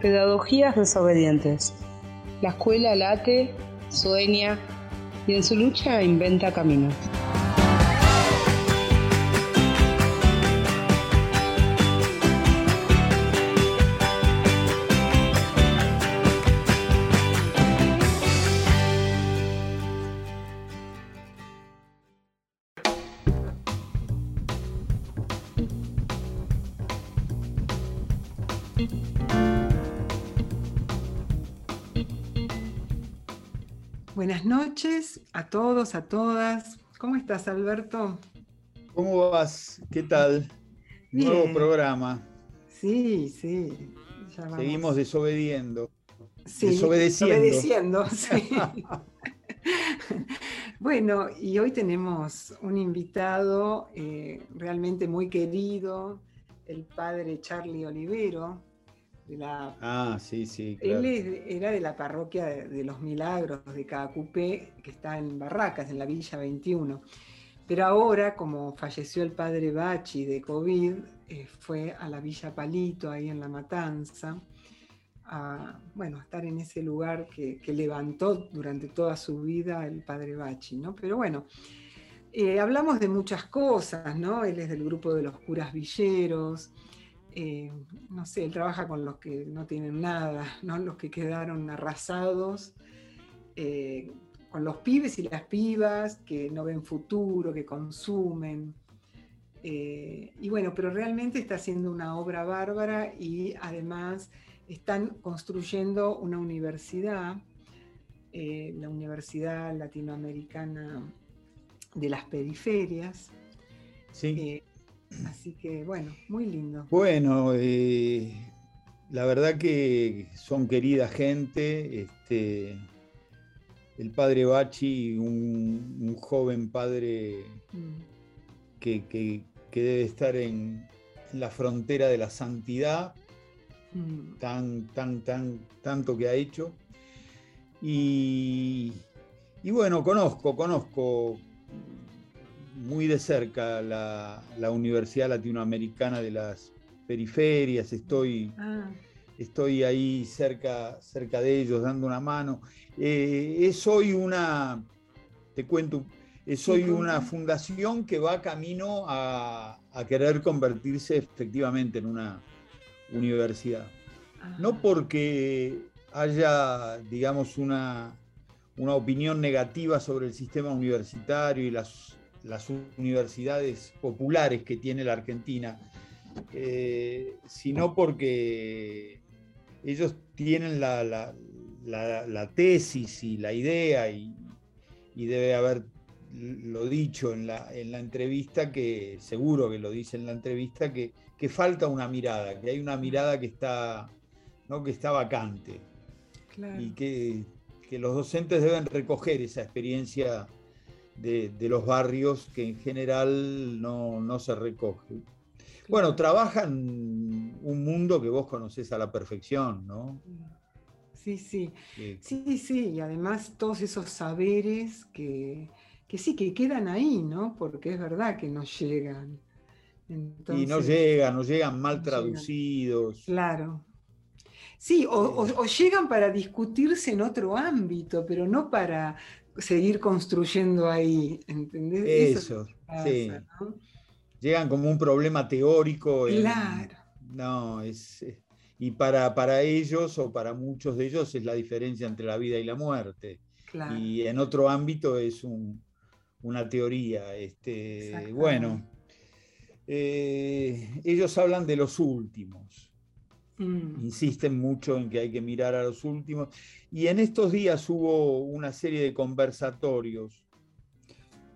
pedagogías desobedientes. La escuela late, sueña y en su lucha inventa caminos. Buenas noches a todos, a todas. ¿Cómo estás, Alberto? ¿Cómo vas? ¿Qué tal? Bien. Nuevo programa. Sí. Ya vamos. Seguimos desobediendo. Sí, desobedeciendo, sí. Bueno, y hoy tenemos un invitado realmente muy querido, el padre Charlie Olivero. Claro. Él era de la parroquia de los Milagros de Caacupé, que está en Barracas, en la Villa 21. Pero ahora, como falleció el padre Bachi de COVID, fue a la Villa Palito, ahí en La Matanza, a estar en ese lugar que levantó durante toda su vida el padre Bachi, ¿no? Pero bueno, hablamos de muchas cosas, ¿no? Él es del grupo de los curas villeros. Él trabaja con los que no tienen nada, ¿no? Los que quedaron arrasados, con los pibes y las pibas que no ven futuro, que consumen. Pero realmente está haciendo una obra bárbara y además están construyendo una universidad, la Universidad Latinoamericana de las Periferias. Sí. Así que, muy lindo. Bueno, la verdad que son querida gente. El padre Bachi, un joven padre que debe estar en la frontera de la santidad, tanto que ha hecho. Y conozco muy de cerca la Universidad Latinoamericana de las Periferias. Estoy ahí cerca de ellos, dando una mano. Te cuento, es hoy una fundación que va camino a querer convertirse efectivamente en una universidad. Ah. No porque haya, digamos, una opinión negativa sobre el sistema universitario y las universidades populares que tiene la Argentina, sino porque ellos tienen la tesis y la idea, y debe haberlo dicho en la entrevista, que seguro que lo dice en la entrevista, que falta una mirada, que hay una mirada que está, ¿no?, que está vacante. Claro. Y que los docentes deben recoger esa experiencia de los barrios, que en general no se recoge. Bueno, trabajan un mundo que vos conocés a la perfección, ¿no? Sí, y además todos esos saberes que quedan ahí, ¿no? Porque es verdad que no llegan. Entonces, y no llegan mal traducidos. Claro. Sí, o llegan para discutirse en otro ámbito, pero no para seguir construyendo ahí, ¿entendés? Eso pasa, sí. ¿No? Llegan como un problema teórico. Claro. Y para ellos, o para muchos de ellos, es la diferencia entre la vida y la muerte. Claro. Y en otro ámbito es una teoría. Ellos hablan de los últimos. Insisten mucho en que hay que mirar a los últimos, y en estos días hubo una serie de conversatorios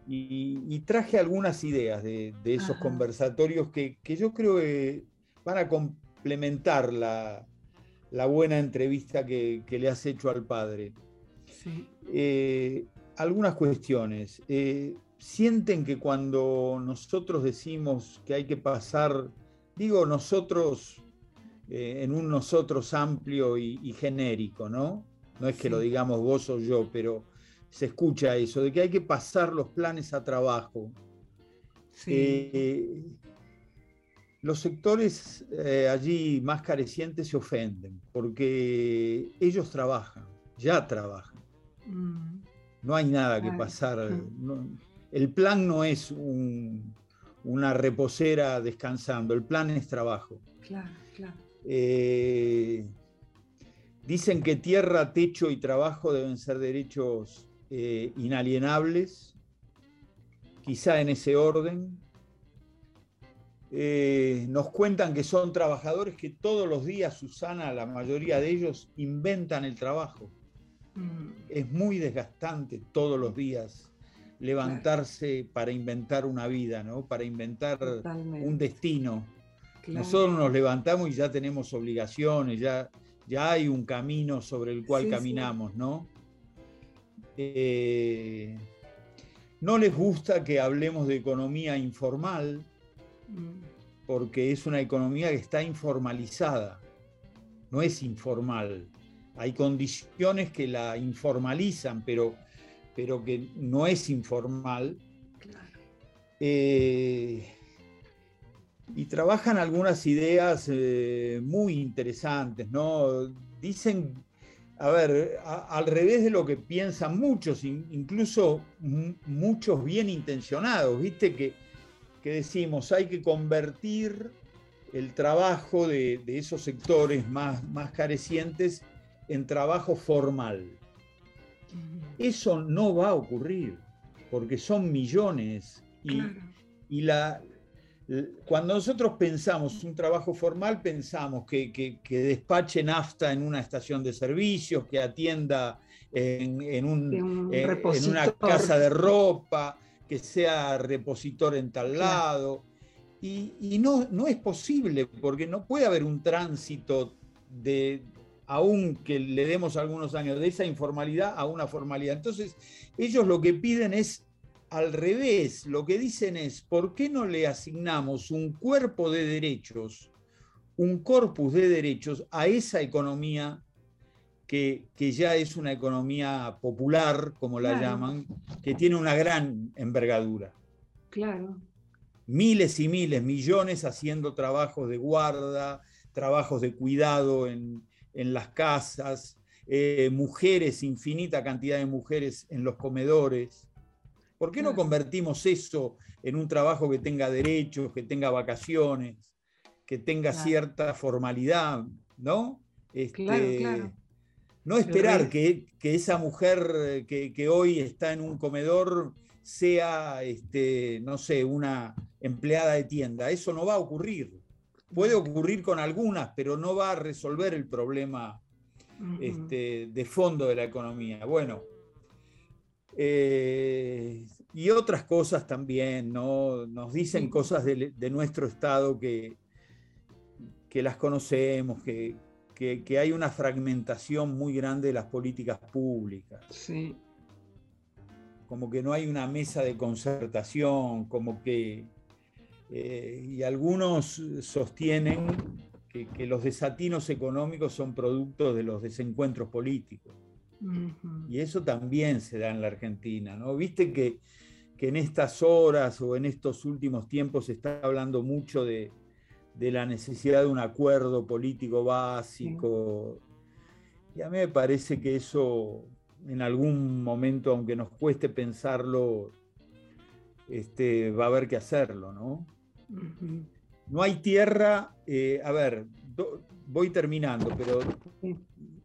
y traje algunas ideas de esos conversatorios que yo creo que van a complementar la buena entrevista que le has hecho al padre. Sí. Algunas cuestiones. ¿Sienten que cuando nosotros decimos que hay que pasar, digo nosotros, en un nosotros amplio y genérico, ¿no? No es que lo digamos vos o yo, pero se escucha eso, de que hay que pasar los planes a trabajo. Sí. los sectores allí más carecientes se ofenden porque ellos trabajan, ya trabajan. No hay nada que pasar. No, el plan no es una reposera descansando, el plan es trabajo. Claro, claro. Dicen que tierra, techo y trabajo deben ser derechos inalienables, quizá en ese orden. Nos cuentan que son trabajadores que todos los días, Susana, la mayoría de ellos inventan el trabajo. Es muy desgastante todos los días levantarse para inventar una vida, ¿no? Para inventar un destino. Claro. Nosotros nos levantamos y ya tenemos obligaciones, ya hay un camino sobre el cual caminamos, ¿no? No les gusta que hablemos de economía informal, porque es una economía que está informalizada, no es informal. Hay condiciones que la informalizan, pero que no es informal. Claro. Y trabajan algunas ideas muy interesantes, ¿no? Dicen, a ver, al revés de lo que piensan muchos, incluso muchos bien intencionados, ¿viste? Que decimos, hay que convertir el trabajo de esos sectores más carecientes en trabajo formal. Eso no va a ocurrir, porque son millones. Y cuando nosotros pensamos un trabajo formal, pensamos que despache nafta en una estación de servicios, que atienda en una casa de ropa, que sea repositor en tal lado. Y no es posible, porque no puede haber un tránsito aunque le demos algunos años, de esa informalidad a una formalidad. Entonces, ellos lo que piden es al revés, lo que dicen es, ¿por qué no le asignamos un cuerpo de derechos, un corpus de derechos a esa economía que ya es una economía popular, como la llaman, que tiene una gran envergadura? Claro. Miles y miles, millones haciendo trabajos de guarda, trabajos de cuidado en las casas, mujeres, infinita cantidad de mujeres en los comedores. ¿Por qué no convertimos eso en un trabajo que tenga derechos, que tenga vacaciones, que tenga cierta formalidad, ¿no? No esperar que esa mujer que hoy está en un comedor sea, no sé, una empleada de tienda. Eso no va a ocurrir. Puede ocurrir con algunas, pero no va a resolver el problema de fondo de la economía. Bueno, y otras cosas también, ¿no? Nos dicen cosas de nuestro Estado que las conocemos, que hay una fragmentación muy grande de las políticas públicas. Sí. Como que no hay una mesa de concertación, como que... y algunos sostienen que los desatinos económicos son productos de los desencuentros políticos. Y eso también se da en la Argentina, ¿no? Viste que en estas horas o en estos últimos tiempos se está hablando mucho de la necesidad de un acuerdo político básico. Y a mí me parece que eso, en algún momento, aunque nos cueste pensarlo, va a haber que hacerlo, ¿no? No hay tierra, a ver, voy terminando, pero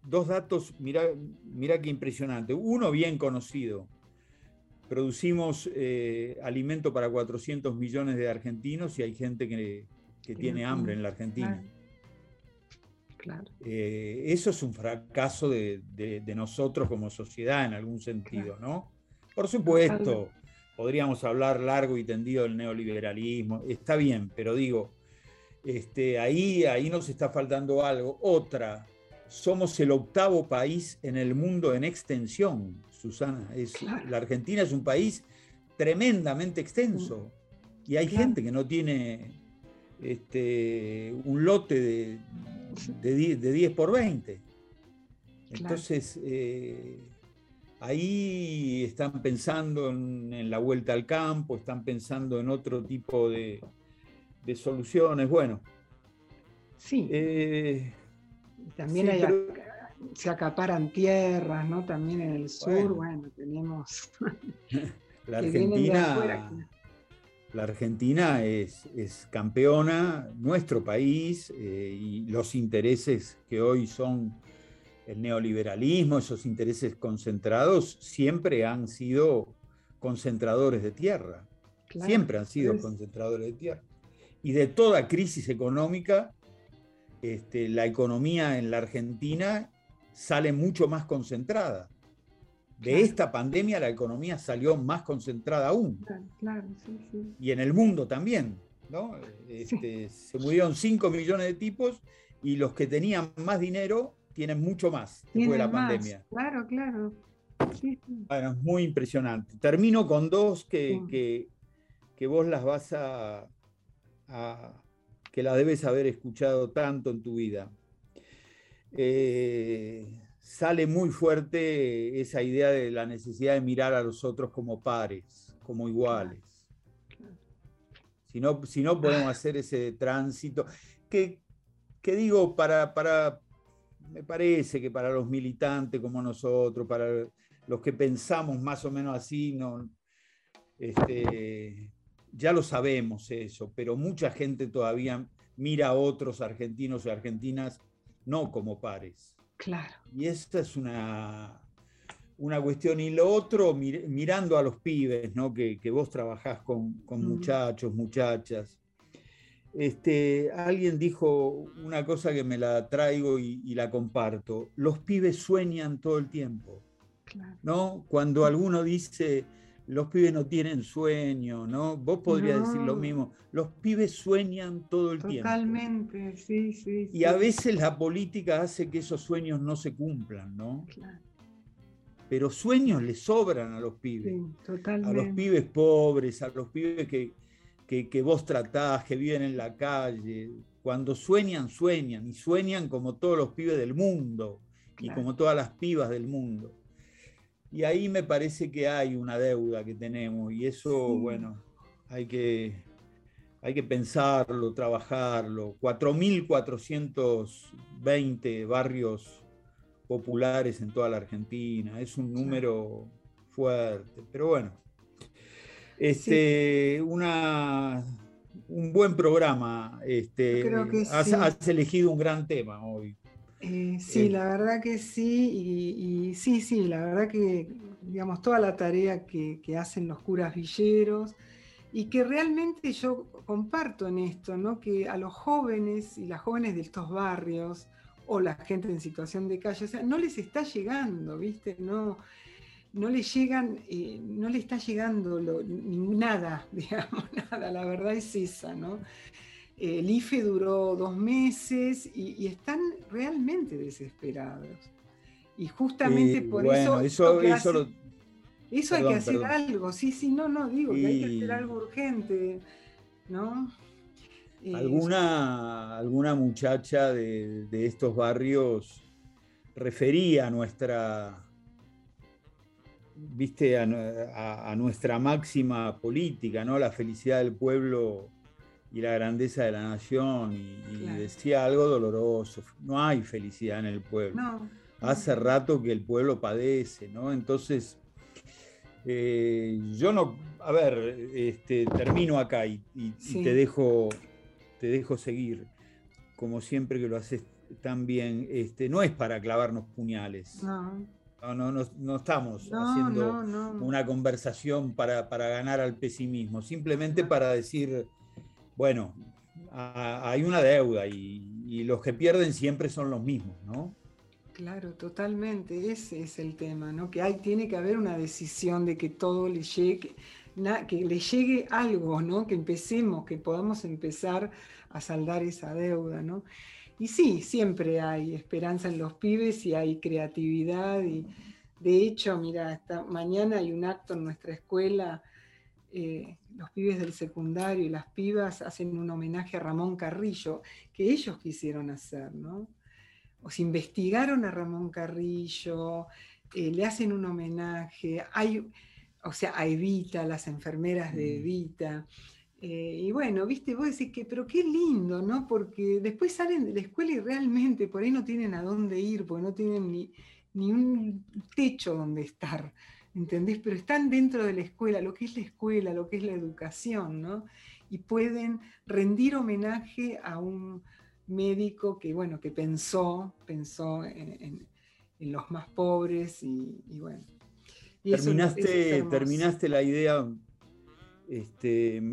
dos datos, mirá qué impresionante. Uno bien conocido, producimos alimento para 400 millones de argentinos y hay gente que tiene hambre en la Argentina. Claro. Eso es un fracaso de nosotros como sociedad en algún sentido, ¿no? Por supuesto, podríamos hablar largo y tendido del neoliberalismo, está bien, pero digo, ahí nos está faltando algo. Otra, somos el octavo país en el mundo en extensión, Susana. La Argentina es un país tremendamente extenso y hay gente que no tiene un lote de 10 por 20. Entonces... ahí están pensando en la vuelta al campo, están pensando en otro tipo de soluciones, bueno. Sí. También sí, hay, pero... se acaparan tierras, ¿no? También en el sur, bueno tenemos... La Argentina, es campeona, nuestro país, y los intereses que hoy son el neoliberalismo, esos intereses concentrados, siempre han sido concentradores de tierra. Claro, siempre han sido concentradores de tierra. Y de toda crisis económica, la economía en la Argentina sale mucho más concentrada. De esta pandemia la economía salió más concentrada aún. Claro, claro, sí, sí. Y en el mundo también, ¿no? Sí. Se murieron 5 millones de tipos y los que tenían más dinero tienen mucho más después de la pandemia. Claro, claro. Sí, sí. Bueno, es muy impresionante. Termino con dos que vos las vas que las debes haber escuchado tanto en tu vida. Sale muy fuerte esa idea de la necesidad de mirar a los otros como pares, como iguales. Si no podemos hacer ese tránsito, que digo, me parece que para los militantes como nosotros, para los que pensamos más o menos así, no, ya lo sabemos eso, pero mucha gente todavía mira a otros argentinos y argentinas no como pares. Claro. Y esta es una cuestión. Y lo otro, mirando a los pibes, ¿no? que vos trabajás con muchachos, muchachas. Alguien dijo una cosa que me la traigo y la comparto. Los pibes sueñan todo el tiempo. Claro. ¿No? Cuando alguno dice, los pibes no tienen sueño, ¿no? Vos podrías decir lo mismo. Los pibes sueñan todo el tiempo. Totalmente, sí, sí. Y a veces la política hace que esos sueños no se cumplan, ¿no? Claro. Pero sueños les sobran a los pibes. Sí, totalmente. A los pibes pobres, a los pibes que vos tratás, que viven en la calle. Cuando sueñan, sueñan. Y sueñan como todos los pibes del mundo. Claro. Y como todas las pibas del mundo. Y ahí me parece que hay una deuda que tenemos y eso, bueno, hay que pensarlo, trabajarlo. 4.420 barrios populares en toda la Argentina, es un número fuerte, pero bueno. Un buen programa, creo que has elegido un gran tema hoy. Sí, la verdad que sí, y sí, la verdad que, digamos, toda la tarea que hacen los curas villeros, y que realmente yo comparto en esto, ¿no? Que a los jóvenes y las jóvenes de estos barrios, o la gente en situación de calle, o sea, no les está llegando, ¿viste? No les está llegando nada, digamos, nada, la verdad es esa, ¿no? El IFE duró 2 meses y están realmente desesperados. Y justamente por bueno, eso hay que hacer algo. Sí, no, digo que hay que hacer algo urgente, ¿no? Alguna muchacha de estos barrios refería a nuestra máxima política, ¿no? La felicidad del pueblo y la grandeza de la nación, y decía algo doloroso, no hay felicidad en el pueblo, hace rato que el pueblo padece, ¿no? Entonces, termino acá y te dejo seguir, como siempre que lo haces tan bien, no es para clavarnos puñales, no estamos haciendo una conversación para ganar al pesimismo, simplemente para decir... Bueno, hay una deuda y los que pierden siempre son los mismos, ¿no? Claro, totalmente, ese es el tema, ¿no? Que tiene que haber una decisión de que todo le llegue, que le llegue algo, ¿no? Que empecemos, que podamos empezar a saldar esa deuda, ¿no? Y sí, siempre hay esperanza en los pibes y hay creatividad. Y de hecho, mira, mañana hay un acto en nuestra escuela. Los pibes del secundario y las pibas hacen un homenaje a Ramón Carrillo, que ellos quisieron hacer, ¿no? O se investigaron a Ramón Carrillo, le hacen un homenaje, a Evita, las enfermeras de Evita, Y bueno, viste, vos decís que, pero qué lindo, ¿no? Porque después salen de la escuela y realmente por ahí no tienen a dónde ir, porque no tienen ni un techo donde estar, ¿entendés? Pero están dentro de la escuela, lo que es la escuela, lo que es la educación, ¿no? Y pueden rendir homenaje a un médico que, bueno, que pensó en los más pobres y bueno. Y terminaste la idea...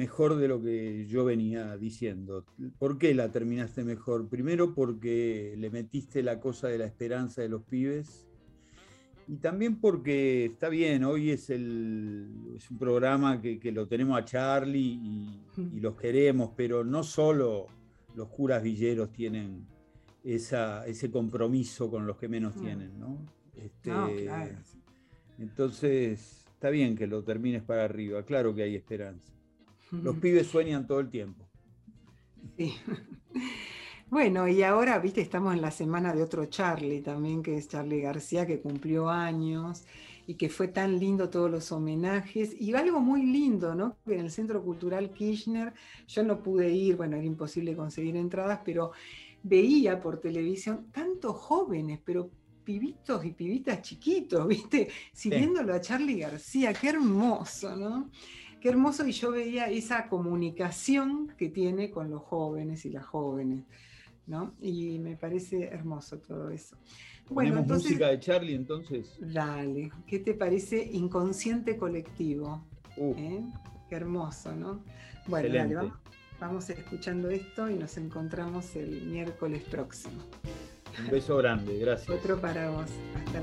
mejor de lo que yo venía diciendo. ¿Por qué la terminaste mejor? Primero porque le metiste la cosa de la esperanza de los pibes y también porque, está bien, hoy es un programa que lo tenemos a Charlie y los queremos, pero no solo los curas villeros tienen ese compromiso con los que menos tienen, ¿no? No, claro. Entonces... Está bien que lo termines para arriba, claro que hay esperanza. Los pibes sueñan todo el tiempo. Sí. Bueno, y ahora, viste, estamos en la semana de otro Charlie también, que es Charlie García, que cumplió años y que fue tan lindo todos los homenajes. Y algo muy lindo, ¿no? Que en el Centro Cultural Kirchner, yo no pude ir, bueno, era imposible conseguir entradas, pero veía por televisión tantos jóvenes, pero pibitos y pibitas chiquitos, ¿viste? Siguiéndolo a Charlie García, qué hermoso, ¿no? Qué hermoso, y yo veía esa comunicación que tiene con los jóvenes y las jóvenes, ¿no? Y me parece hermoso todo eso. Bueno, entonces, música de Charlie, entonces. Dale, ¿qué te parece? Inconsciente colectivo. Qué hermoso, ¿no? Bueno, excelente. Dale, vamos escuchando esto y nos encontramos el miércoles próximo. Un beso grande, gracias. Otro para vos. Hasta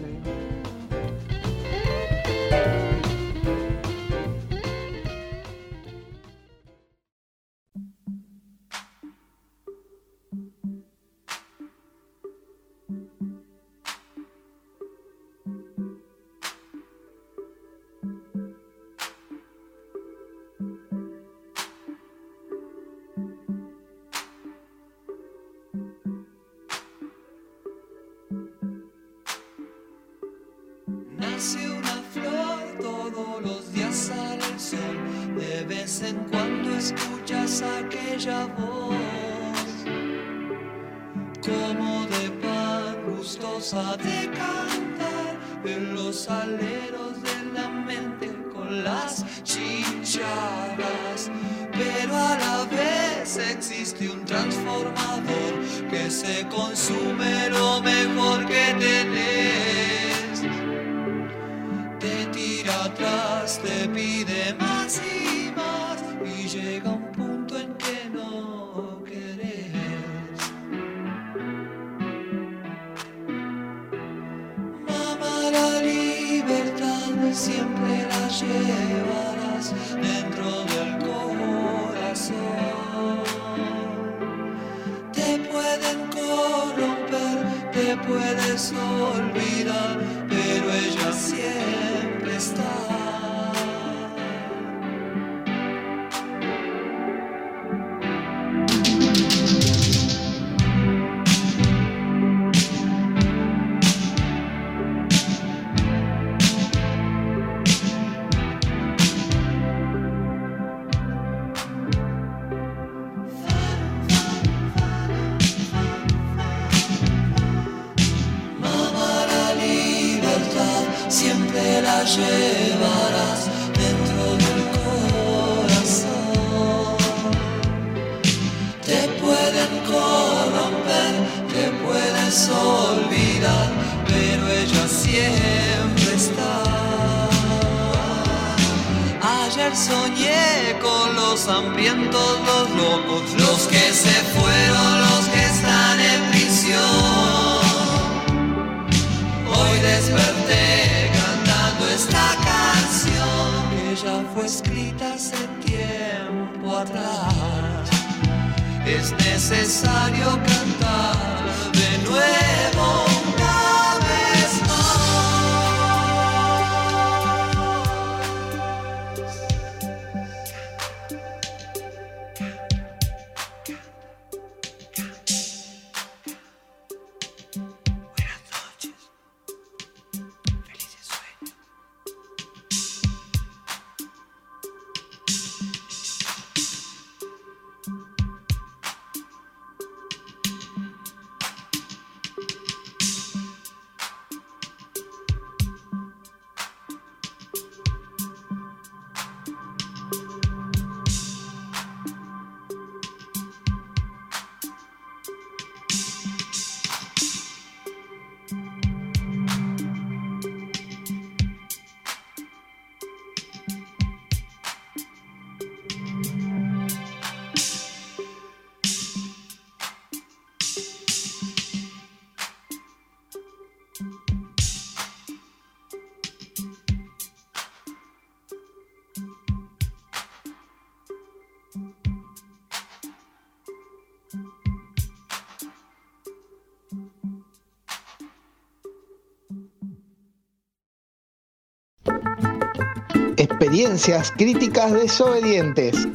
experiencias críticas desobedientes.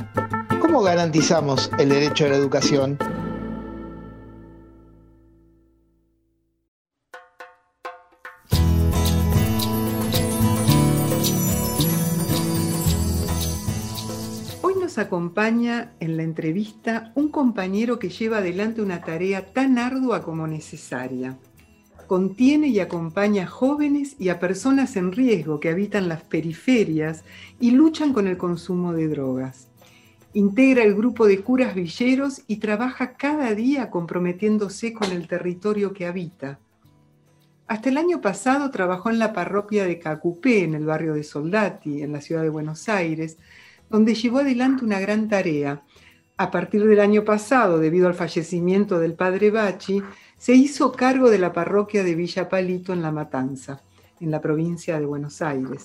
¿Cómo garantizamos el derecho a la educación? Hoy nos acompaña en la entrevista un compañero que lleva adelante una tarea tan ardua como necesaria. Contiene y acompaña a jóvenes y a personas en riesgo que habitan las periferias y luchan con el consumo de drogas. Integra el grupo de curas villeros y trabaja cada día comprometiéndose con el territorio que habita. Hasta el año pasado trabajó en la parroquia de Caacupé, en el barrio de Soldati, en la ciudad de Buenos Aires, donde llevó adelante una gran tarea. A partir del año pasado, debido al fallecimiento del padre Bachi, se hizo cargo de la parroquia de Villa Palito en La Matanza, en la provincia de Buenos Aires.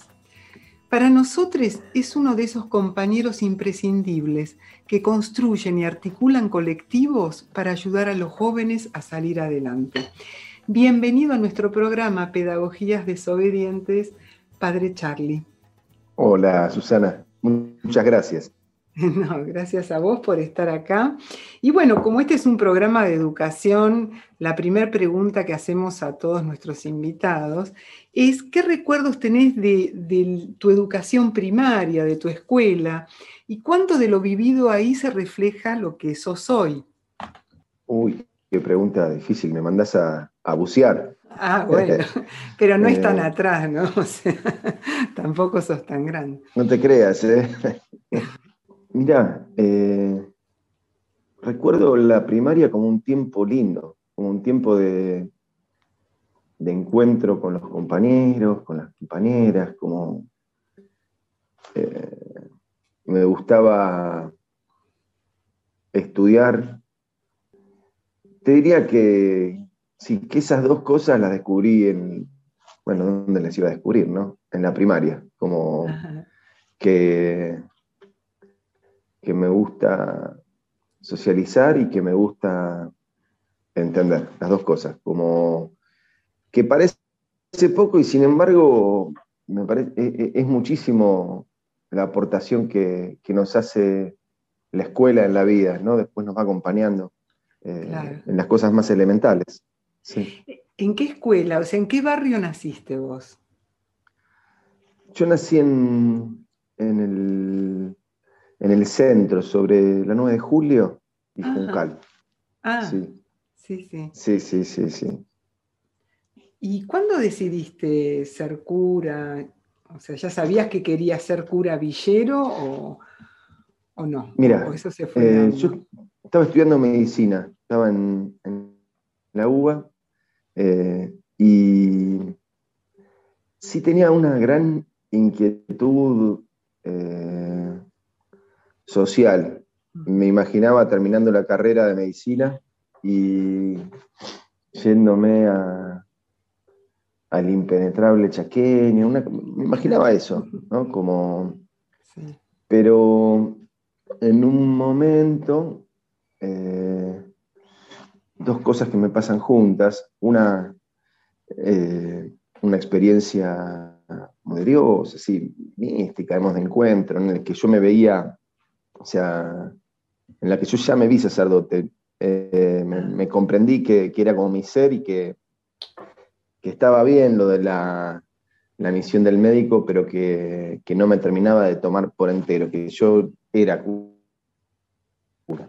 Para nosotros es uno de esos compañeros imprescindibles que construyen y articulan colectivos para ayudar a los jóvenes a salir adelante. Bienvenido a nuestro programa Pedagogías Desobedientes, Padre Charlie. Hola, Susana. Muchas gracias. No, gracias a vos por estar acá. Y bueno, como este es un programa de educación, la primera pregunta que hacemos a todos nuestros invitados es ¿qué recuerdos tenés de tu educación primaria, de tu escuela? ¿Y cuánto de lo vivido ahí se refleja lo que sos hoy? Uy, qué pregunta difícil, me mandás a bucear. Ah, bueno, pero no es tan atrás, ¿no? O sea, tampoco sos tan grande. No te creas, ¿eh? Mirá, recuerdo la primaria como un tiempo lindo, como un tiempo de encuentro con los compañeros, con las compañeras, como me gustaba estudiar. Te diría que sí, que esas dos cosas las descubrí ¿dónde las iba a descubrir, no? En la primaria, como que me gusta socializar y que me gusta entender, las dos cosas, como que parece poco y sin embargo me parece, es muchísimo la aportación que nos hace la escuela en la vida, ¿no? Después nos va acompañando claro, en las cosas más elementales. Sí. ¿En qué escuela? O sea, ¿en qué barrio naciste vos? Yo nací en el centro, sobre la 9 de julio y Juncal. Ah, sí. ¿Y cuándo decidiste ser cura? O sea, ¿ya sabías que querías ser cura villero o no? Mira, yo estaba estudiando medicina, estaba en la UBA, y sí tenía una gran inquietud social. Me imaginaba terminando la carrera de medicina y yéndome al Impenetrable Chaqueño, me imaginaba eso, ¿no? Como, sí. Pero en un momento, dos cosas que me pasan juntas, una experiencia de Dios, así, mística, hemos de encuentro, en el que yo me veía, o sea, en la que yo ya me vi sacerdote, me comprendí que era como mi ser y que estaba bien lo de la misión del médico, pero que no me terminaba de tomar por entero, que yo era cura,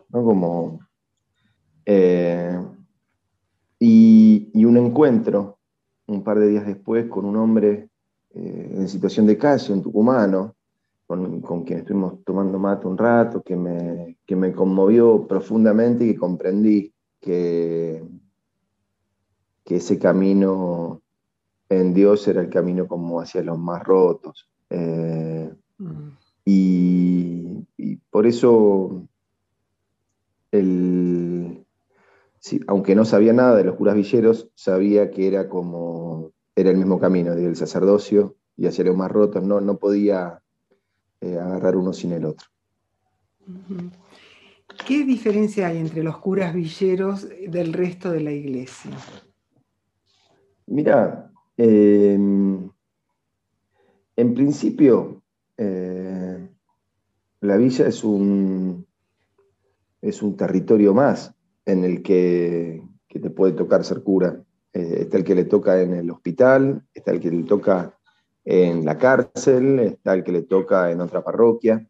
¿no? Como, y un encuentro, un par de días después, con un hombre en situación de calle, un tucumano, con quien estuvimos tomando mate un rato, que me conmovió profundamente y que comprendí que ese camino en Dios era el camino como hacia los más rotos. Y por eso, aunque no sabía nada de los curas villeros, sabía que era el mismo camino, del sacerdocio y hacia los más rotos, no podía agarrar uno sin el otro. ¿Qué diferencia hay entre los curas villeros del resto de la iglesia? Mirá, en principio La villa es un territorio más en el que te puede tocar ser cura. Está el que le toca en el hospital, está el que le toca en la cárcel, está el que le toca en otra parroquia.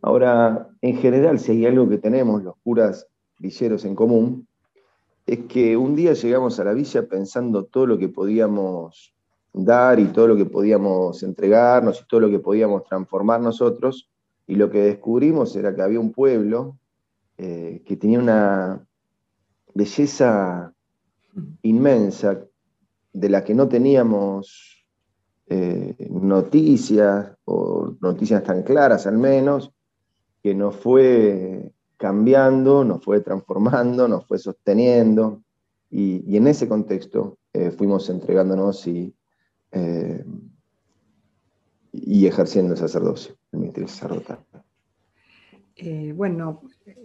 Ahora, en general, si hay algo que tenemos los curas villeros en común, es que un día llegamos a la villa pensando todo lo que podíamos dar y todo lo que podíamos entregarnos y todo lo que podíamos transformar nosotros, y lo que descubrimos era que había un pueblo que tenía una belleza inmensa de la que no teníamos noticias, o noticias tan claras al menos, que nos fue cambiando, nos fue transformando, nos fue sosteniendo, y en ese contexto fuimos entregándonos y ejerciendo el sacerdocio, el ministerio sacerdotal. Bueno,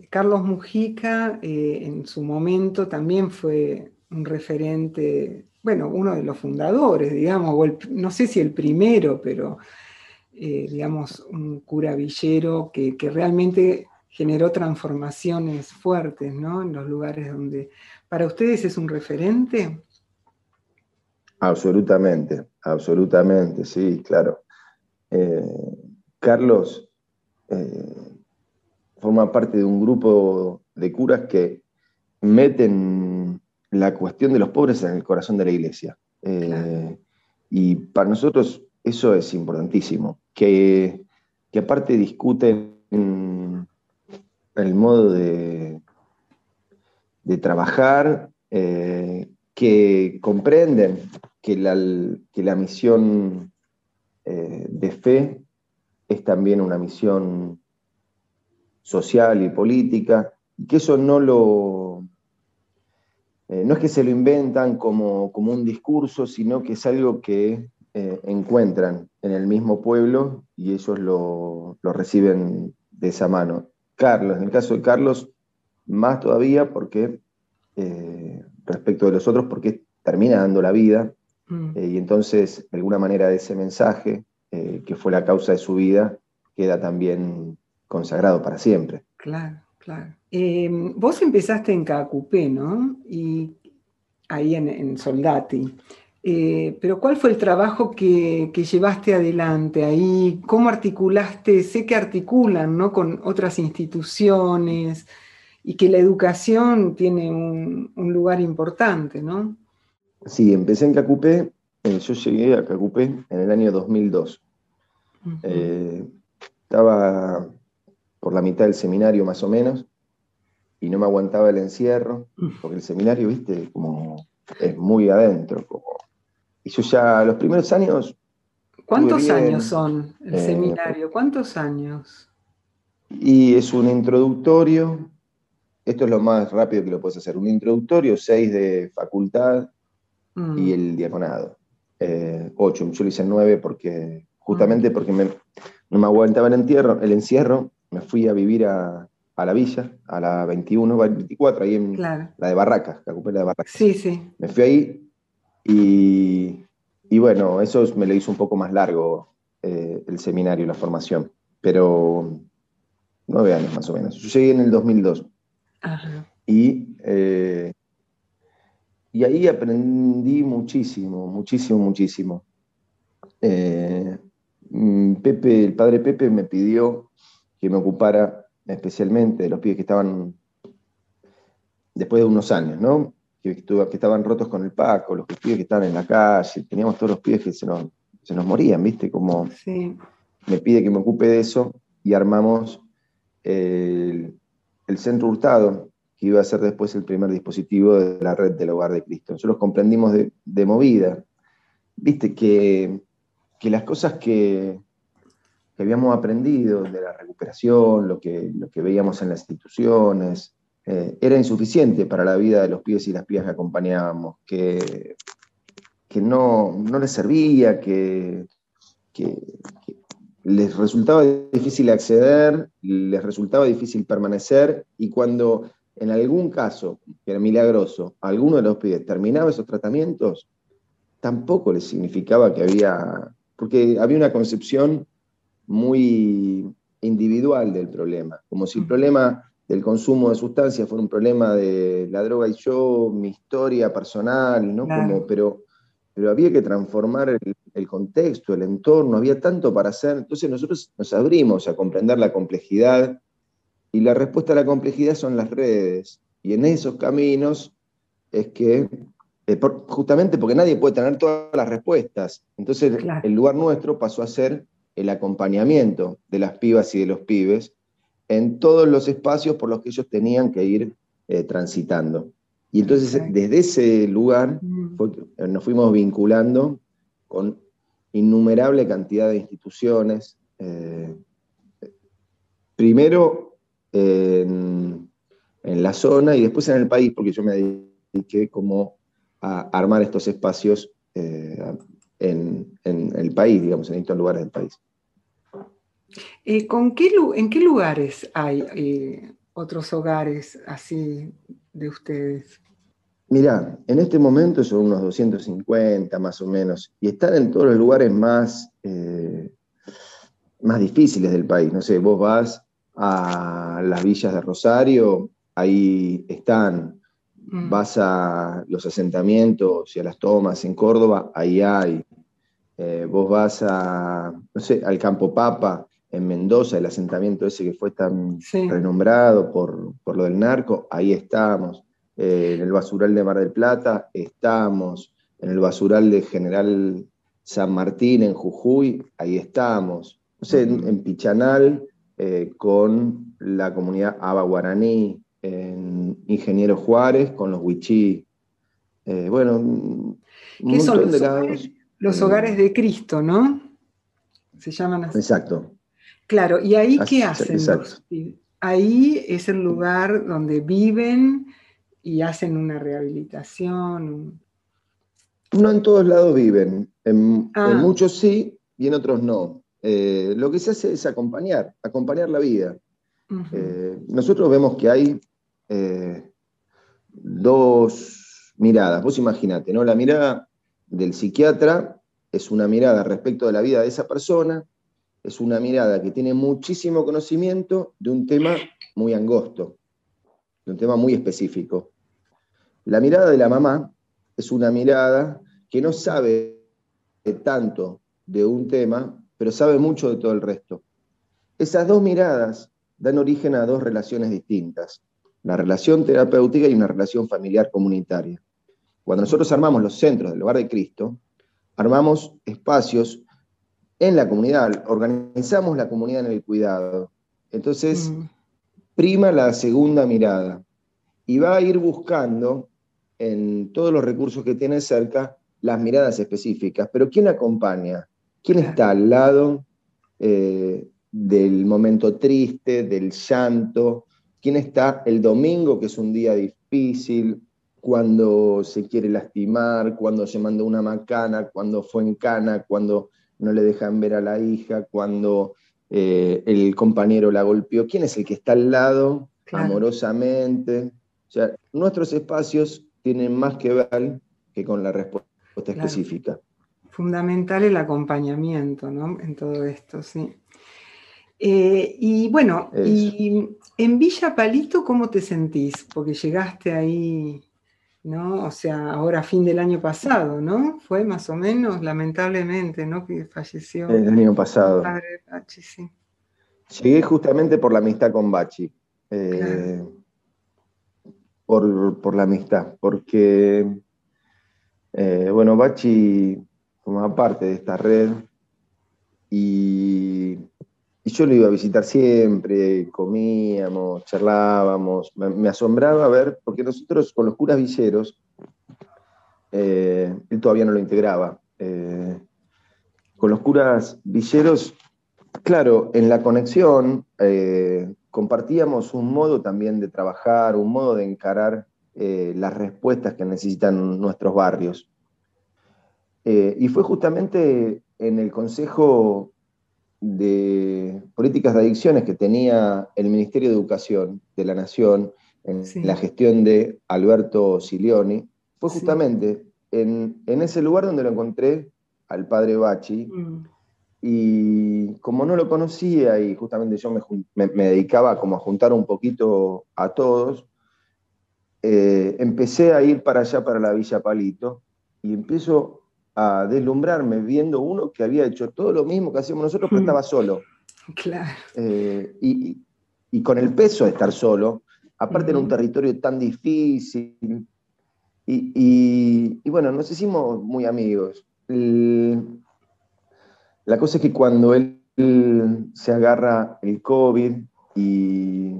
Carlos Mujica en su momento también fue un referente, bueno, uno de los fundadores, digamos, o no sé si el primero, pero digamos, un cura villero que realmente generó transformaciones fuertes, ¿no? En los lugares donde... ¿Para ustedes es un referente? Absolutamente, absolutamente, sí, claro. Carlos forma parte de un grupo de curas que meten la cuestión de los pobres en el corazón de la iglesia. Claro. Y para nosotros eso es importantísimo, que aparte discuten el modo de trabajar, que comprenden que la misión de fe es también una misión social y política, y que eso no es que se lo inventan como un discurso, sino que es algo que encuentran en el mismo pueblo y ellos lo reciben de esa mano. Carlos, en el caso de Carlos, más todavía porque respecto de los otros, porque termina dando la vida, y entonces, de alguna manera, ese mensaje, que fue la causa de su vida, queda también consagrado para siempre. Claro, claro. Vos empezaste en Caacupé, ¿no? Y ahí en Soldati. Pero ¿cuál fue el trabajo que llevaste adelante ahí? ¿Cómo articulaste? Sé que articulan, ¿no?, con otras instituciones y que la educación tiene un lugar importante, ¿no? Sí, empecé en Caacupé, yo llegué a Caacupé en el año 2002. Uh-huh. Estaba por la mitad del seminario más o menos, y no me aguantaba el encierro, porque el seminario, viste, como es muy adentro, como... Y yo ya los primeros años... ¿Cuántos años son el seminario? ¿Cuántos años? Y es un introductorio, esto es lo más rápido que lo puedes hacer, un introductorio, 6 de facultad y el diaconado, 8, yo lo hice 9 porque, justamente porque no me aguantaba el encierro, me fui a vivir a la villa, a la 21, 24, ahí en claro. La de Barracas, la cupela de Barracas. Sí, sí. Me fui ahí... Y bueno, eso me lo hizo un poco más largo el seminario, la formación, pero 9 años más o menos. Yo llegué en el 2002. Ajá. Y ahí aprendí muchísimo, muchísimo, muchísimo. El padre Pepe me pidió que me ocupara especialmente de los pibes que estaban después de unos años, ¿no?, que estaban rotos con el Paco, los pibes que estaban en la calle, teníamos todos los pibes que se nos morían, ¿viste? Como sí. Me pide que me ocupe de eso, y armamos el Centro Hurtado, que iba a ser después el primer dispositivo de la Red del Hogar de Cristo. Nosotros comprendimos de movida, ¿viste? Que las cosas que habíamos aprendido de la recuperación, lo que veíamos en las instituciones... era insuficiente para la vida de los pibes y las pibas que acompañábamos, que no les servía, que les resultaba difícil acceder, les resultaba difícil permanecer, y cuando en algún caso, que era milagroso, alguno de los pibes terminaba esos tratamientos, tampoco les significaba que había porque había una concepción muy individual del problema, como si el problema del consumo de sustancias fuera un problema de la droga y yo, mi historia personal, ¿no? Claro. Como, pero había que transformar el contexto, el entorno, había tanto para hacer, entonces nosotros nos abrimos a comprender la complejidad, y la respuesta a la complejidad son las redes, y en esos caminos es que, justamente porque nadie puede tener todas las respuestas, entonces claro. El lugar nuestro pasó a ser el acompañamiento de las pibas y de los pibes en todos los espacios por los que ellos tenían que ir transitando. Y entonces okay. Desde ese lugar nos fuimos vinculando con innumerable cantidad de instituciones, primero en la zona y después en el país, porque yo me dediqué como a armar estos espacios en el país, digamos, en distintos lugares del país. ¿En qué lugares hay otros hogares así de ustedes? Mirá, en este momento son unos 250 más o menos, y están en todos los lugares más, más difíciles del país. No sé, vos vas a las villas de Rosario, ahí están, vas a los asentamientos y a las tomas en Córdoba, ahí hay. Vos vas a, no sé, al Campo Papa, en Mendoza, el asentamiento ese que fue tan sí. renombrado por lo del narco, ahí estamos. En el basural de Mar del Plata estamos. En el basural de General San Martín, en Jujuy, ahí estamos. No sé, en Pichanal, con la comunidad abaguaraní, en Ingeniero Juárez, con los huichí. Bueno, un montón de lados. Los hogares de Cristo, ¿no? Se llaman así. Exacto. Claro, ¿y ahí qué hacen? Exacto. Ahí es el lugar donde viven y hacen una rehabilitación. No en todos lados viven, en muchos sí y en otros no. Lo que se hace es acompañar la vida. Uh-huh. Nosotros vemos que hay dos miradas, vos imaginate, ¿no? La mirada del psiquiatra es una mirada respecto de la vida de esa persona, es una mirada que tiene muchísimo conocimiento de un tema muy angosto, de un tema muy específico. La mirada de la mamá es una mirada que no sabe tanto de un tema, pero sabe mucho de todo el resto. Esas dos miradas dan origen a dos relaciones distintas, la relación terapéutica y una relación familiar comunitaria. Cuando nosotros armamos los centros del Hogar de Cristo, armamos espacios en la comunidad, organizamos la comunidad en el cuidado. Entonces, prima la segunda mirada y va a ir buscando en todos los recursos que tiene cerca las miradas específicas. Pero ¿quién acompaña? ¿Quién está al lado del momento triste, del llanto? ¿Quién está el domingo, que es un día difícil, cuando se quiere lastimar, cuando se mandó una macana, cuando fue en cana, cuando no le dejan ver a la hija, cuando el compañero la golpeó? ¿Quién es el que está al lado, claro, amorosamente? O sea, nuestros espacios tienen más que ver que con la respuesta específica. Fundamental el acompañamiento, ¿no? En todo esto, sí. Y bueno, y en Villa Palito, ¿cómo te sentís? Porque llegaste ahí, ¿no? O sea, ahora fin del año pasado, ¿no? Fue más o menos, lamentablemente, ¿no? Que falleció. El año pasado. Padre Bachi, sí. Llegué justamente por la amistad con Bachi. Claro. Por la amistad, porque, bueno, Bachi formaba parte de esta red y yo lo iba a visitar siempre, comíamos, charlábamos, me asombraba ver, porque nosotros con los curas villeros, él todavía no lo integraba, con los curas villeros, claro, en la conexión compartíamos un modo también de trabajar, un modo de encarar las respuestas que necesitan nuestros barrios. Y fue justamente en el Consejo de Políticas de Adicciones que tenía el Ministerio de Educación de la Nación en sí. la gestión de Alberto Silioni, fue justamente sí. en ese lugar donde lo encontré al padre Bachi, y como no lo conocía, y justamente yo me dedicaba como a juntar un poquito a todos, empecé a ir para allá, para la Villa Palito, y empiezo a deslumbrarme viendo uno que había hecho todo lo mismo que hacíamos nosotros, pero estaba solo. Claro. Y con el peso de estar solo, aparte en un territorio tan difícil, y bueno, nos hicimos muy amigos. La cosa es que cuando él se agarra el COVID, y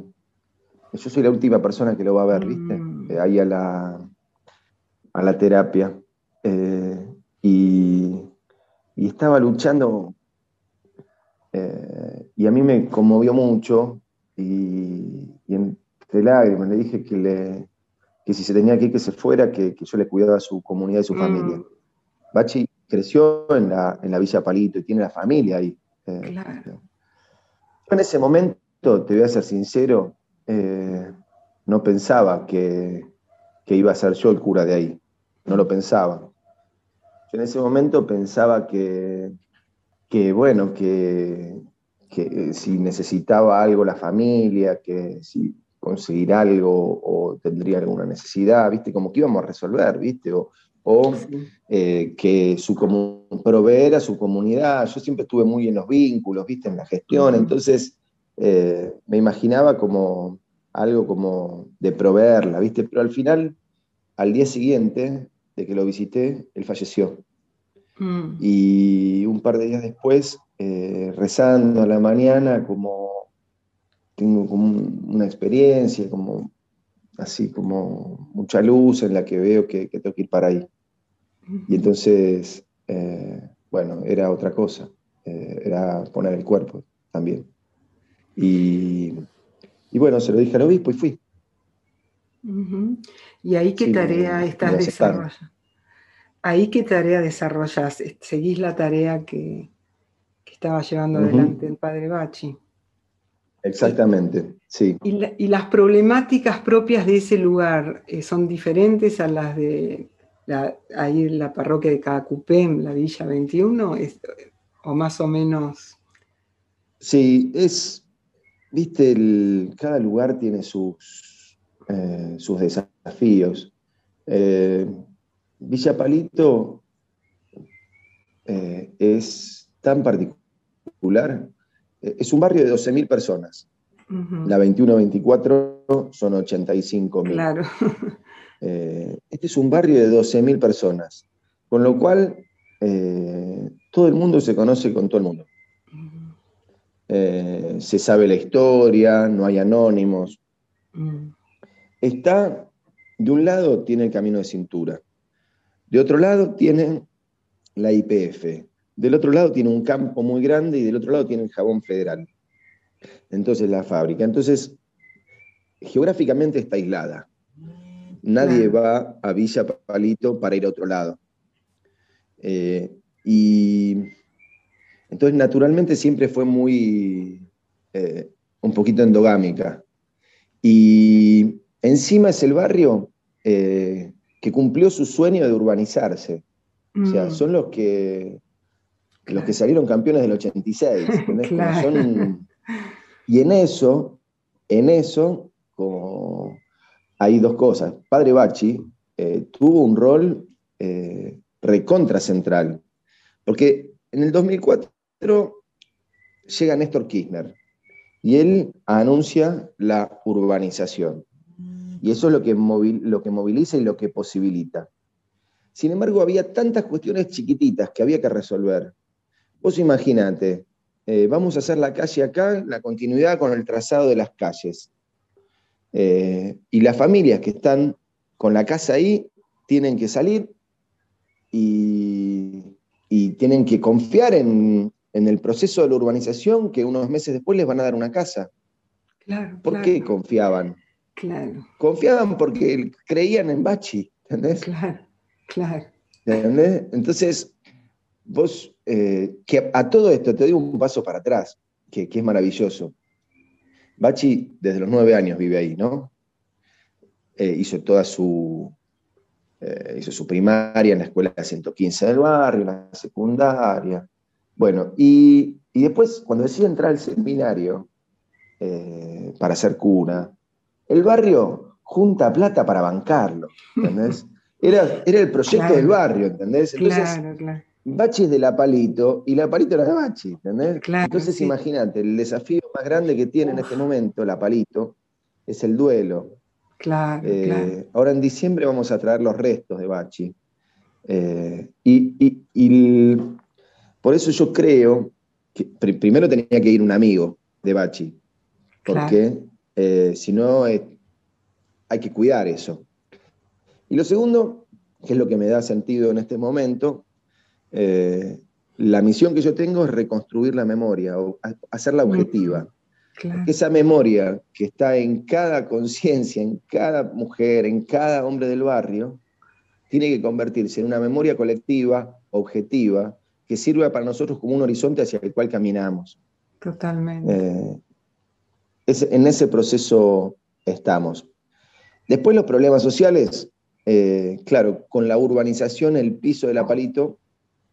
yo soy la última persona que lo va a ver, ¿viste? Ahí a la terapia. Y estaba luchando, y a mí me conmovió mucho, y entre lágrimas le dije que si se tenía que ir, que se fuera, que yo le cuidaba a su comunidad y su familia. Bachi creció en la Villa Palito y tiene la familia ahí. Claro. Yo en ese momento, te voy a ser sincero, no pensaba que iba a ser yo el cura de ahí. No lo pensaba. Yo en ese momento pensaba que si necesitaba algo la familia, que si conseguirá algo o tendría alguna necesidad, ¿viste? Como que íbamos a resolver, ¿viste? O que proveer a su comunidad. Yo siempre estuve muy en los vínculos, ¿viste? En la gestión, entonces me imaginaba como algo como de proveerla, ¿viste? Pero al final, al día siguiente de que lo visité, él falleció. Y un par de días después, rezando a la mañana, como tengo como una experiencia, como así como mucha luz en la que veo que tengo que ir para ahí. Y entonces, bueno, era otra cosa, era poner el cuerpo también. Y bueno, se lo dije al obispo y fui. ¿Y ahí qué tarea estás desarrollando? ¿Ahí qué tarea desarrollas? ¿Seguís la tarea que estaba llevando adelante el padre Bachi? Exactamente, sí. ¿Y las problemáticas propias de ese lugar son diferentes a las de ahí en la parroquia de Caacupé, en la Villa 21? ¿O más o menos? Sí, viste, cada lugar tiene sus desafíos. Villa Palito es tan particular. Es un barrio de 12.000 personas. La 21-24 son 85.000. Claro. Este es un barrio de 12.000 personas, con lo cual todo el mundo se conoce con todo el mundo. Se sabe la historia, no hay anónimos. Está, de un lado tiene el camino de cintura, de otro lado tiene la YPF, del otro lado tiene un campo muy grande y del otro lado tiene el jabón federal. Entonces la fábrica. Entonces, geográficamente está aislada. Nadie va a Villa Palito para ir a otro lado. Y entonces naturalmente siempre fue muy, un poquito endogámica. Y encima es el barrio que cumplió su sueño de urbanizarse. O sea, son los que salieron campeones del 86. Claro. Y en eso como hay dos cosas. Padre Bachi tuvo un rol recontra central. Porque en el 2004 llega Néstor Kirchner y él anuncia la urbanización. Y eso es lo que moviliza y lo que posibilita. Sin embargo, había tantas cuestiones chiquititas que había que resolver. Vos imaginate, vamos a hacer la calle acá, la continuidad con el trazado de las calles. Y las familias que están con la casa ahí tienen que salir y tienen que confiar en el proceso de la urbanización, que unos meses después les van a dar una casa. Claro. ¿Por qué confiaban? Claro. Confiaban porque creían en Bachi, ¿entendés? Claro. ¿Entendés? Entonces, vos, que a todo esto te doy un paso para atrás, que es maravilloso. Bachi desde los 9 años vive ahí, ¿no? Hizo toda su hizo su primaria en la escuela 115 del barrio, la secundaria. Bueno, y después, cuando decide entrar al seminario para hacer cuna, el barrio junta plata para bancarlo, ¿entendés? Era el proyecto del barrio, ¿entendés? Entonces, Bachi es de La Palito, y La Palito era de Bachi, ¿entendés? Entonces, imagínate, el desafío más grande que tiene en este momento La Palito es el duelo. Ahora en diciembre vamos a traer los restos de Bachi. Por eso yo creo que primero tenía que ir un amigo de Bachi, porque si no hay que cuidar eso. Y lo segundo, que es lo que me da sentido en este momento, la misión que yo tengo es reconstruir la memoria, o hacerla objetiva. Esa memoria que está en cada conciencia, en cada mujer, en cada hombre del barrio, tiene que convertirse en una memoria colectiva, objetiva, que sirva para nosotros como un horizonte hacia el cual caminamos. Totalmente. En ese proceso estamos. Después los problemas sociales, claro, con la urbanización el piso de La Palito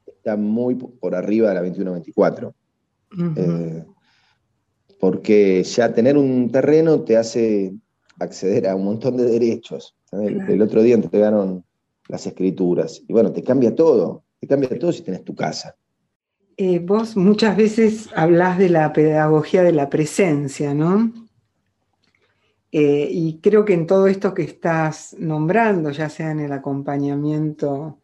está muy por arriba de la 21-24. Porque ya tener un terreno te hace acceder a un montón de derechos. El otro día entregaron las escrituras. Y bueno, te cambia todo. Te cambia todo si tenés tu casa. Vos muchas veces hablás de la pedagogía de la presencia, ¿no? Y creo que en todo esto que estás nombrando, ya sea en el acompañamiento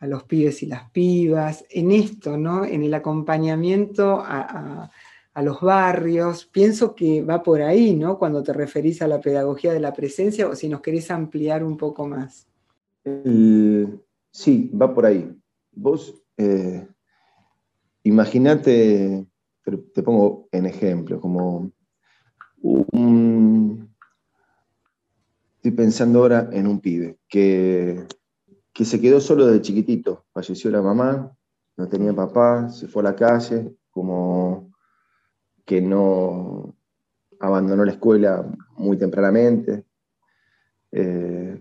a los pibes y las pibas, en esto, ¿no? En el acompañamiento a los barrios, pienso que va por ahí, ¿no? Cuando te referís a la pedagogía de la presencia, o si nos querés ampliar un poco más. Sí, va por ahí. Vos, imaginate, te pongo en ejemplo, como estoy pensando ahora en un pibe que se quedó solo desde chiquitito, falleció la mamá, no tenía papá, se fue a la calle, como que no abandonó la escuela muy tempranamente, que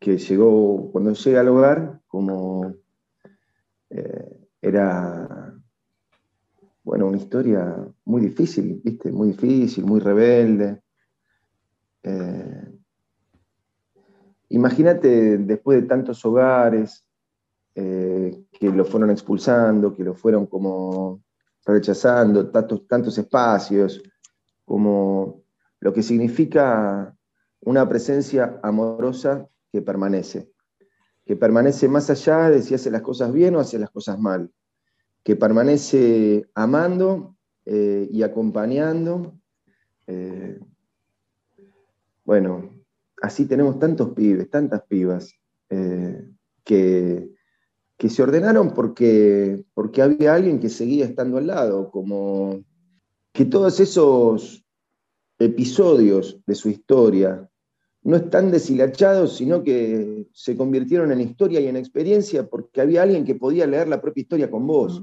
llegó, cuando llega al hogar, como era, bueno, una historia muy difícil, ¿viste? Muy difícil, muy rebelde. Imagínate, después de tantos hogares que lo fueron expulsando, que lo fueron como rechazando, tantos espacios, como lo que significa una presencia amorosa que permanece más allá de si hace las cosas bien o hace las cosas mal, que permanece amando y acompañando. Bueno, así tenemos tantos pibes, tantas pibas, que se ordenaron porque había alguien que seguía estando al lado, como que todos esos episodios de su historia no están deshilachados, sino que se convirtieron en historia y en experiencia porque había alguien que podía leer la propia historia con vos.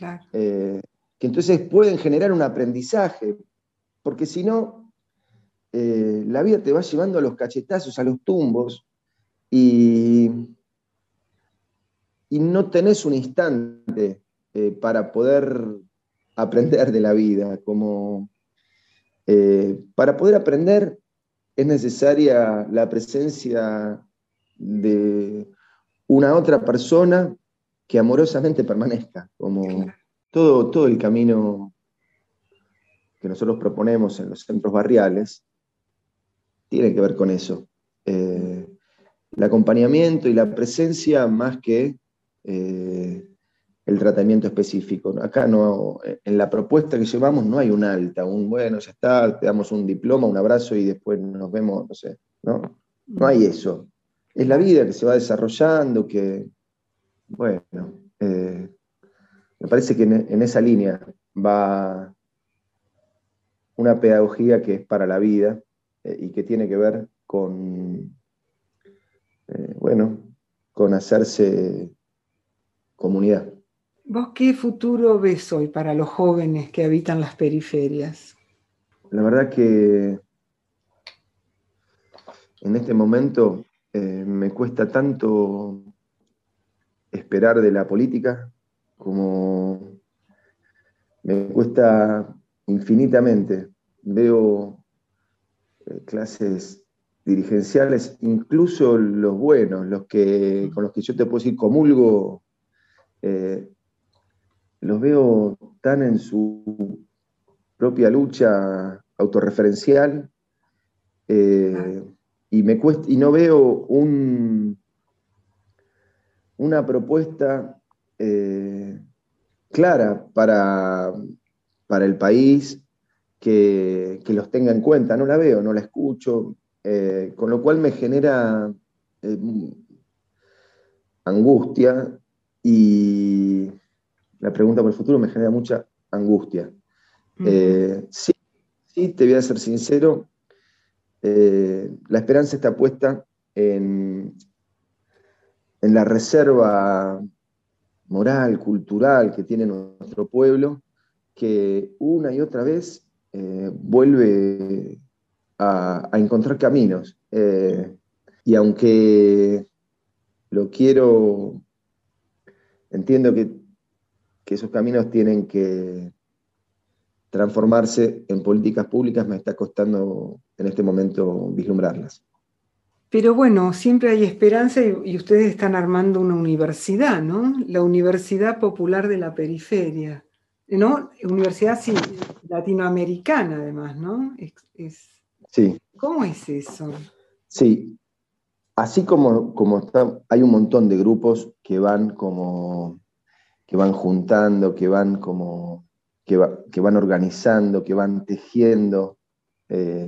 Que entonces pueden generar un aprendizaje, porque si no, la vida te va llevando a los cachetazos, a los tumbos, y no tenés un instante para poder aprender de la vida. Como, para poder aprender es necesaria la presencia de una otra persona que amorosamente permanezca. Como todo el camino que nosotros proponemos en los centros barriales tiene que ver con eso. El acompañamiento y la presencia más que el tratamiento específico. Acá no, en la propuesta que llevamos no hay un alta, un bueno, ya está, te damos un diploma, un abrazo y después nos vemos, no sé, ¿no? No hay eso. Es la vida que se va desarrollando, que, bueno, me parece que en esa línea va una pedagogía que es para la vida y que tiene que ver con, con hacerse comunidad. ¿Vos qué futuro ves hoy para los jóvenes que habitan las periferias? La verdad que en este momento me cuesta tanto esperar de la política como me cuesta infinitamente. Veo clases dirigenciales, incluso los buenos, los que, con los que yo te puedo decir comulgo, los veo tan en su propia lucha autorreferencial, y me cuesta, y no veo una propuesta clara para el país que los tenga en cuenta. No la veo, no la escucho, con lo cual me genera angustia, y la pregunta por el futuro me genera mucha angustia. Sí, te voy a ser sincero, la esperanza está puesta en la reserva moral, cultural que tiene nuestro pueblo, que una y otra vez vuelve a encontrar caminos. Y aunque lo quiero, entiendo que esos caminos tienen que transformarse en políticas públicas, me está costando en este momento vislumbrarlas. Pero bueno, siempre hay esperanza, y ustedes están armando una universidad, ¿no? La Universidad Popular de la Periferia, ¿no? Universidad, sí, latinoamericana además, ¿no? Sí. ¿Cómo es eso? Sí, así como está, hay un montón de grupos que van organizando, que van tejiendo.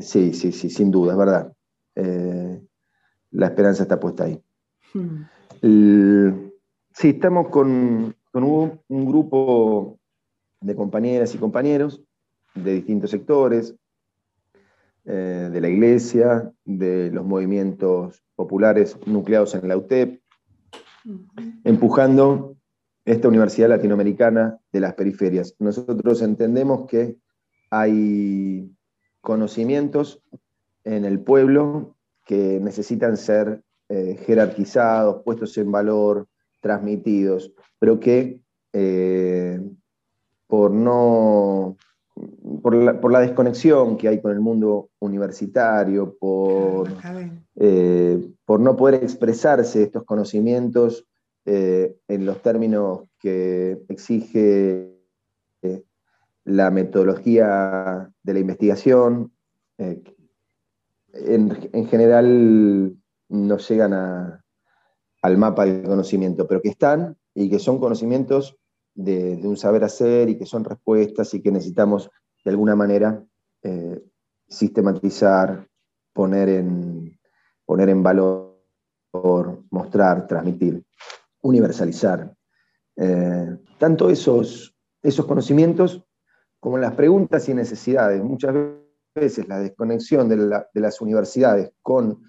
Sí, sin duda, es verdad. La esperanza está puesta ahí. Sí, estamos con un grupo de compañeras y compañeros de distintos sectores, de la iglesia, de los movimientos populares nucleados en la UTEP, empujando esta Universidad Latinoamericana de las Periferias. Nosotros entendemos que hay conocimientos en el pueblo que necesitan ser jerarquizados, puestos en valor, transmitidos, pero que por la desconexión que hay con el mundo universitario, por no poder expresarse estos conocimientos en los términos que exige la metodología de la investigación, en general no llegan al mapa del conocimiento, pero que están y que son conocimientos de un saber hacer, y que son respuestas, y que necesitamos de alguna manera sistematizar, poner en valor, mostrar, transmitir, universalizar. Tanto esos conocimientos como las preguntas y necesidades. Muchas veces la desconexión de las universidades con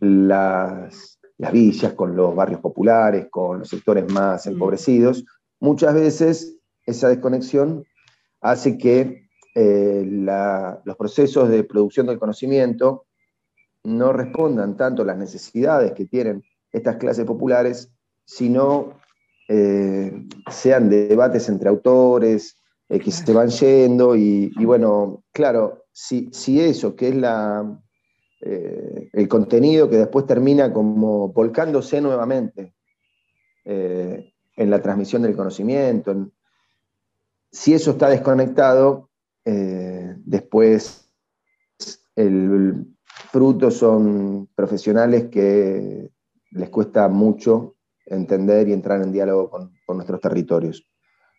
las villas, con los barrios populares, con los sectores más empobrecidos, muchas veces esa desconexión hace que los procesos de producción del conocimiento no respondan tanto a las necesidades que tienen estas clases populares, sino sean debates entre autores, que se van yendo, y bueno, claro, si eso, que es el contenido que después termina como volcándose nuevamente en la transmisión del conocimiento, si eso está desconectado, después el fruto son profesionales que les cuesta mucho entender y entrar en diálogo con nuestros territorios.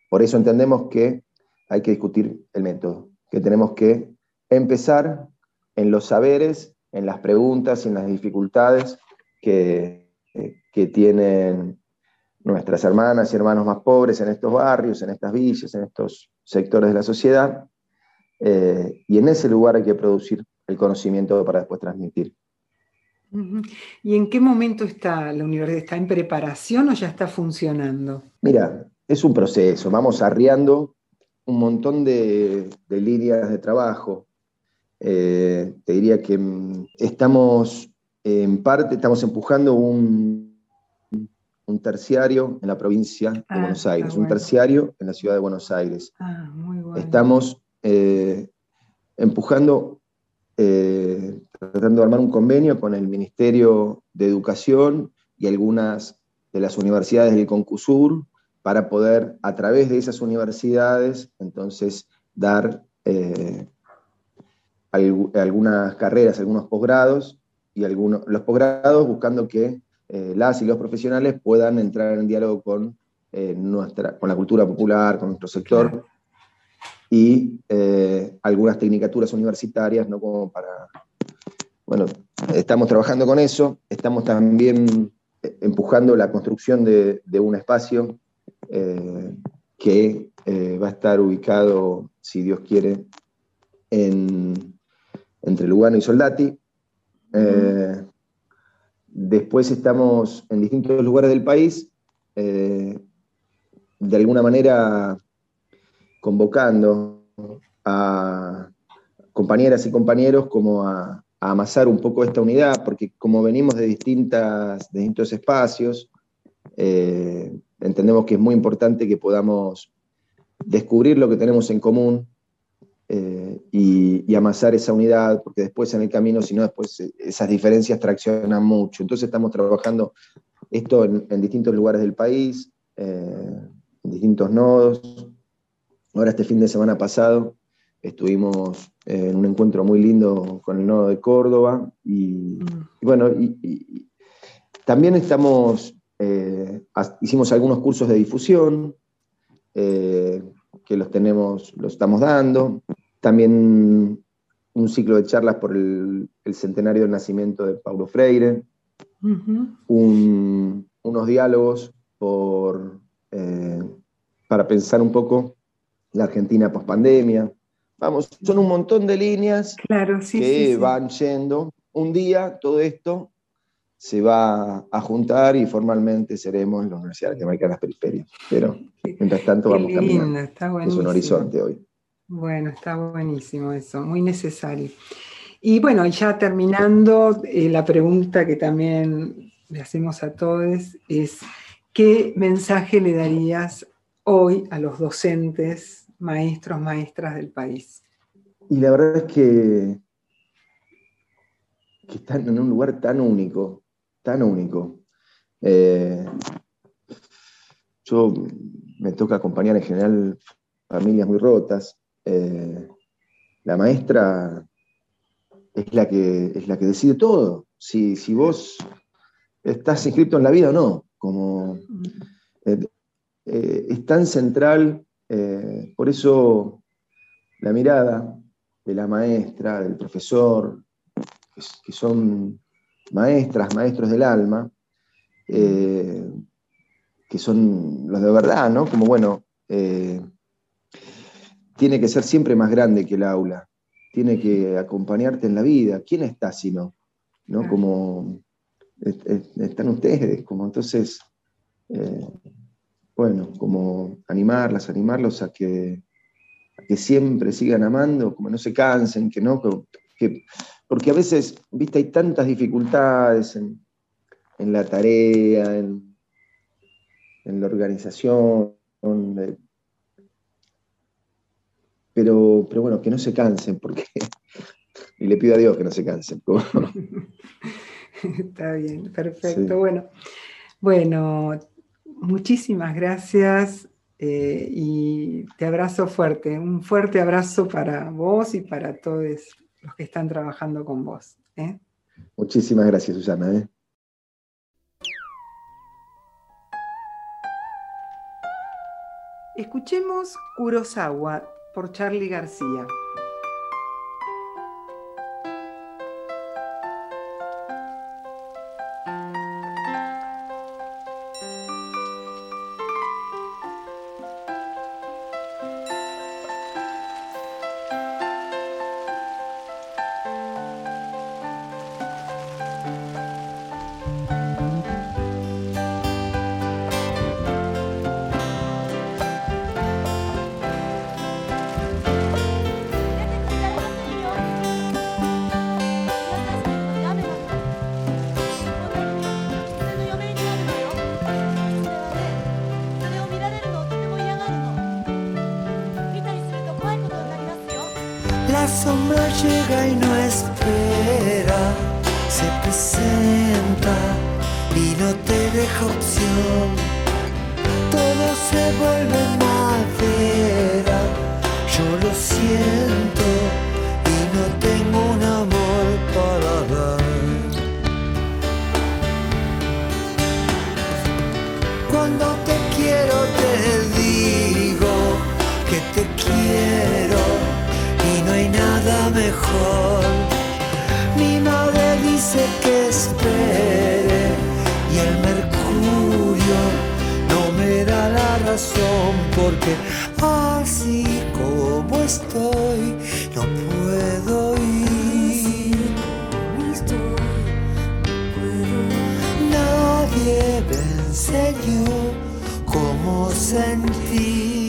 Por eso entendemos que hay que discutir el método, que tenemos que empezar en los saberes, en las preguntas, en las dificultades que tienen nuestras hermanas y hermanos más pobres en estos barrios, en estas villas, en estos sectores de la sociedad, y en ese lugar hay que producir el conocimiento para después transmitir. ¿Y en qué momento está la universidad? ¿Está en preparación o ya está funcionando? Mira, es un proceso, vamos arriando un montón de líneas de trabajo. Te diría que estamos En parte estamos empujando un terciario en la provincia de Buenos Aires, un terciario en la ciudad de Buenos Aires. Muy bueno. Estamos empujando, tratando de armar un convenio con el Ministerio de Educación y algunas de las universidades del Concusur, para poder, a través de esas universidades, entonces, dar algunas carreras, algunos posgrados, y los posgrados buscando que las y los profesionales puedan entrar en diálogo con la cultura popular, con nuestro sector, claro, y algunas tecnicaturas universitarias, ¿no? Como para... Bueno, estamos trabajando con eso, estamos también empujando la construcción de un espacio que va a estar ubicado, si Dios quiere, entre Lugano y Soldati. Después estamos en distintos lugares del país, de alguna manera convocando a compañeras y compañeros como a amasar un poco esta unidad, porque como venimos de distintos espacios, entendemos que es muy importante que podamos descubrir lo que tenemos en común y amasar esa unidad, porque después en el camino, si no, después esas diferencias traccionan mucho. Entonces estamos trabajando esto en distintos lugares del país, en distintos nodos. Ahora este fin de semana pasado estuvimos en un encuentro muy lindo con el nodo de Córdoba, y bueno, y también estamos... hicimos algunos cursos de difusión, que los estamos dando, también un ciclo de charlas por el centenario del nacimiento de Paulo Freire, unos diálogos para pensar un poco la Argentina pospandemia. Vamos, son un montón de líneas, claro, que van yendo. Un día todo esto se va a juntar y formalmente seremos la Universidad Latinoamericana de las Periferias. Pero, mientras tanto, vamos caminando. Está buenísimo. Es un horizonte hoy. Bueno, está buenísimo eso, muy necesario. Y bueno, ya terminando, la pregunta que también le hacemos a todos es, ¿qué mensaje le darías hoy a los docentes, maestros, maestras del país? Y la verdad es que están en un lugar tan único, tan único. Yo me toca acompañar en general familias muy rotas. La maestra es la que decide todo, si vos estás inscrito en la vida o no. Como, es tan central, por eso la mirada de la maestra, del profesor, que son maestras, maestros del alma, que son los de verdad, ¿no? Como, bueno, tiene que ser siempre más grande que el aula, tiene que acompañarte en la vida. ¿Quién está si no? ¿No? Como están ustedes, como entonces, bueno, como animarlos a que siempre sigan amando, como no se cansen, que no... Porque a veces, viste, hay tantas dificultades en la tarea, en la organización, pero bueno, que no se cansen, porque... Y le pido a Dios que no se cansen. Está bien, perfecto. Sí. Bueno, muchísimas gracias. Y te abrazo fuerte, un fuerte abrazo para vos y para todos los que están trabajando con vos, ¿eh? Muchísimas gracias, Susana, ¿eh? Escuchemos Kurosawa por Charlie García. La sombra llega y no espera, se presenta y no te deja opción. Todo se vuelve madera, yo lo siento y no tengo un amor para dar. Cuando te quiero te digo que te quiero. No hay nada mejor. Mi madre dice que espere y el mercurio no me da la razón, porque así como estoy no puedo ir. Nadie me enseñó cómo sentir.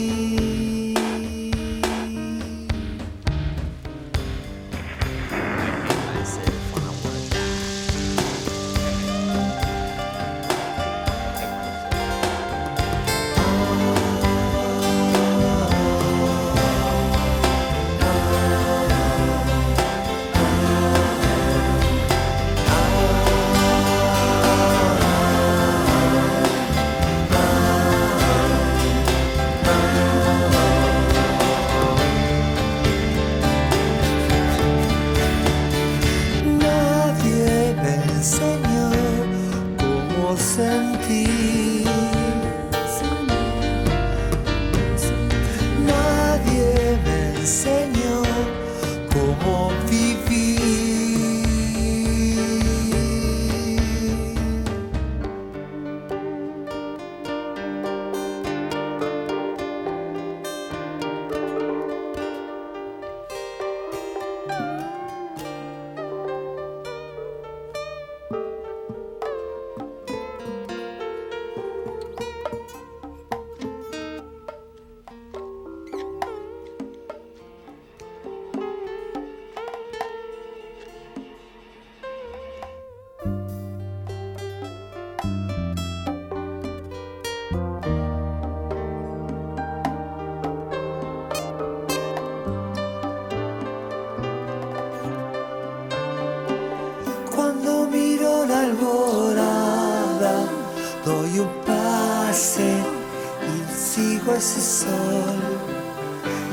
Ese sol,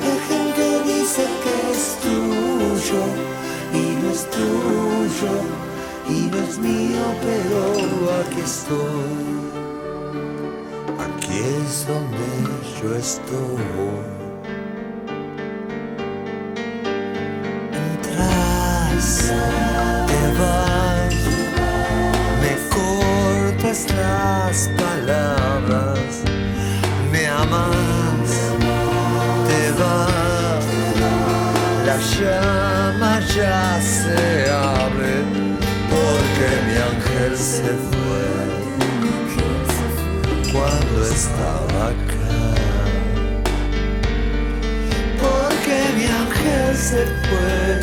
la gente dice que es tuyo y no es tuyo y no es mío, pero aquí estoy, aquí es donde yo estoy. Entras, te vas, me cortas las palabras. Más te va, la llama ya se abre, porque mi ángel se fue cuando estaba acá, porque mi ángel se fue.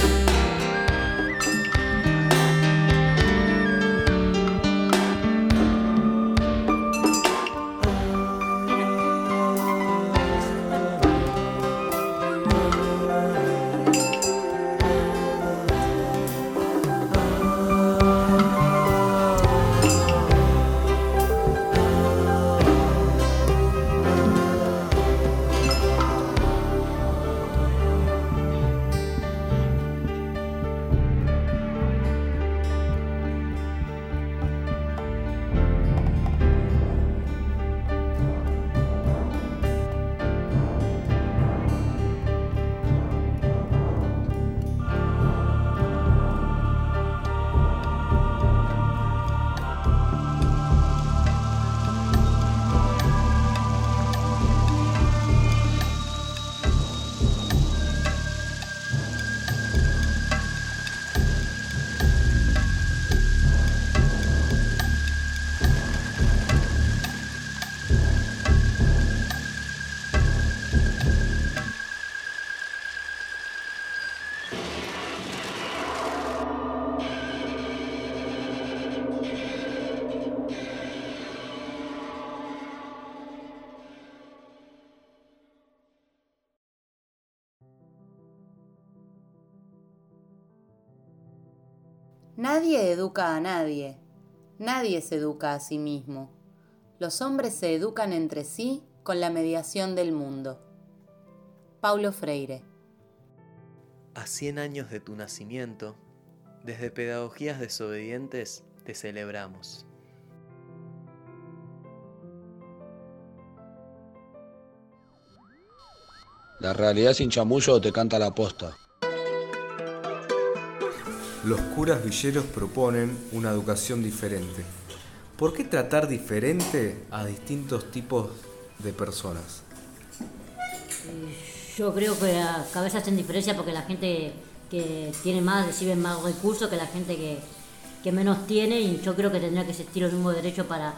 Nadie educa a nadie. Nadie se educa a sí mismo. Los hombres se educan entre sí con la mediación del mundo. Paulo Freire. A 100 años de tu nacimiento, desde Pedagogías Desobedientes te celebramos. La realidad sin chamullo te canta la posta. Los curas villeros proponen una educación diferente. ¿Por qué tratar diferente a distintos tipos de personas? Yo creo que a cabezas hacen diferencia porque la gente que tiene más recibe más recursos que la gente que menos tiene, y yo creo que tendría que existir los mismos derechos para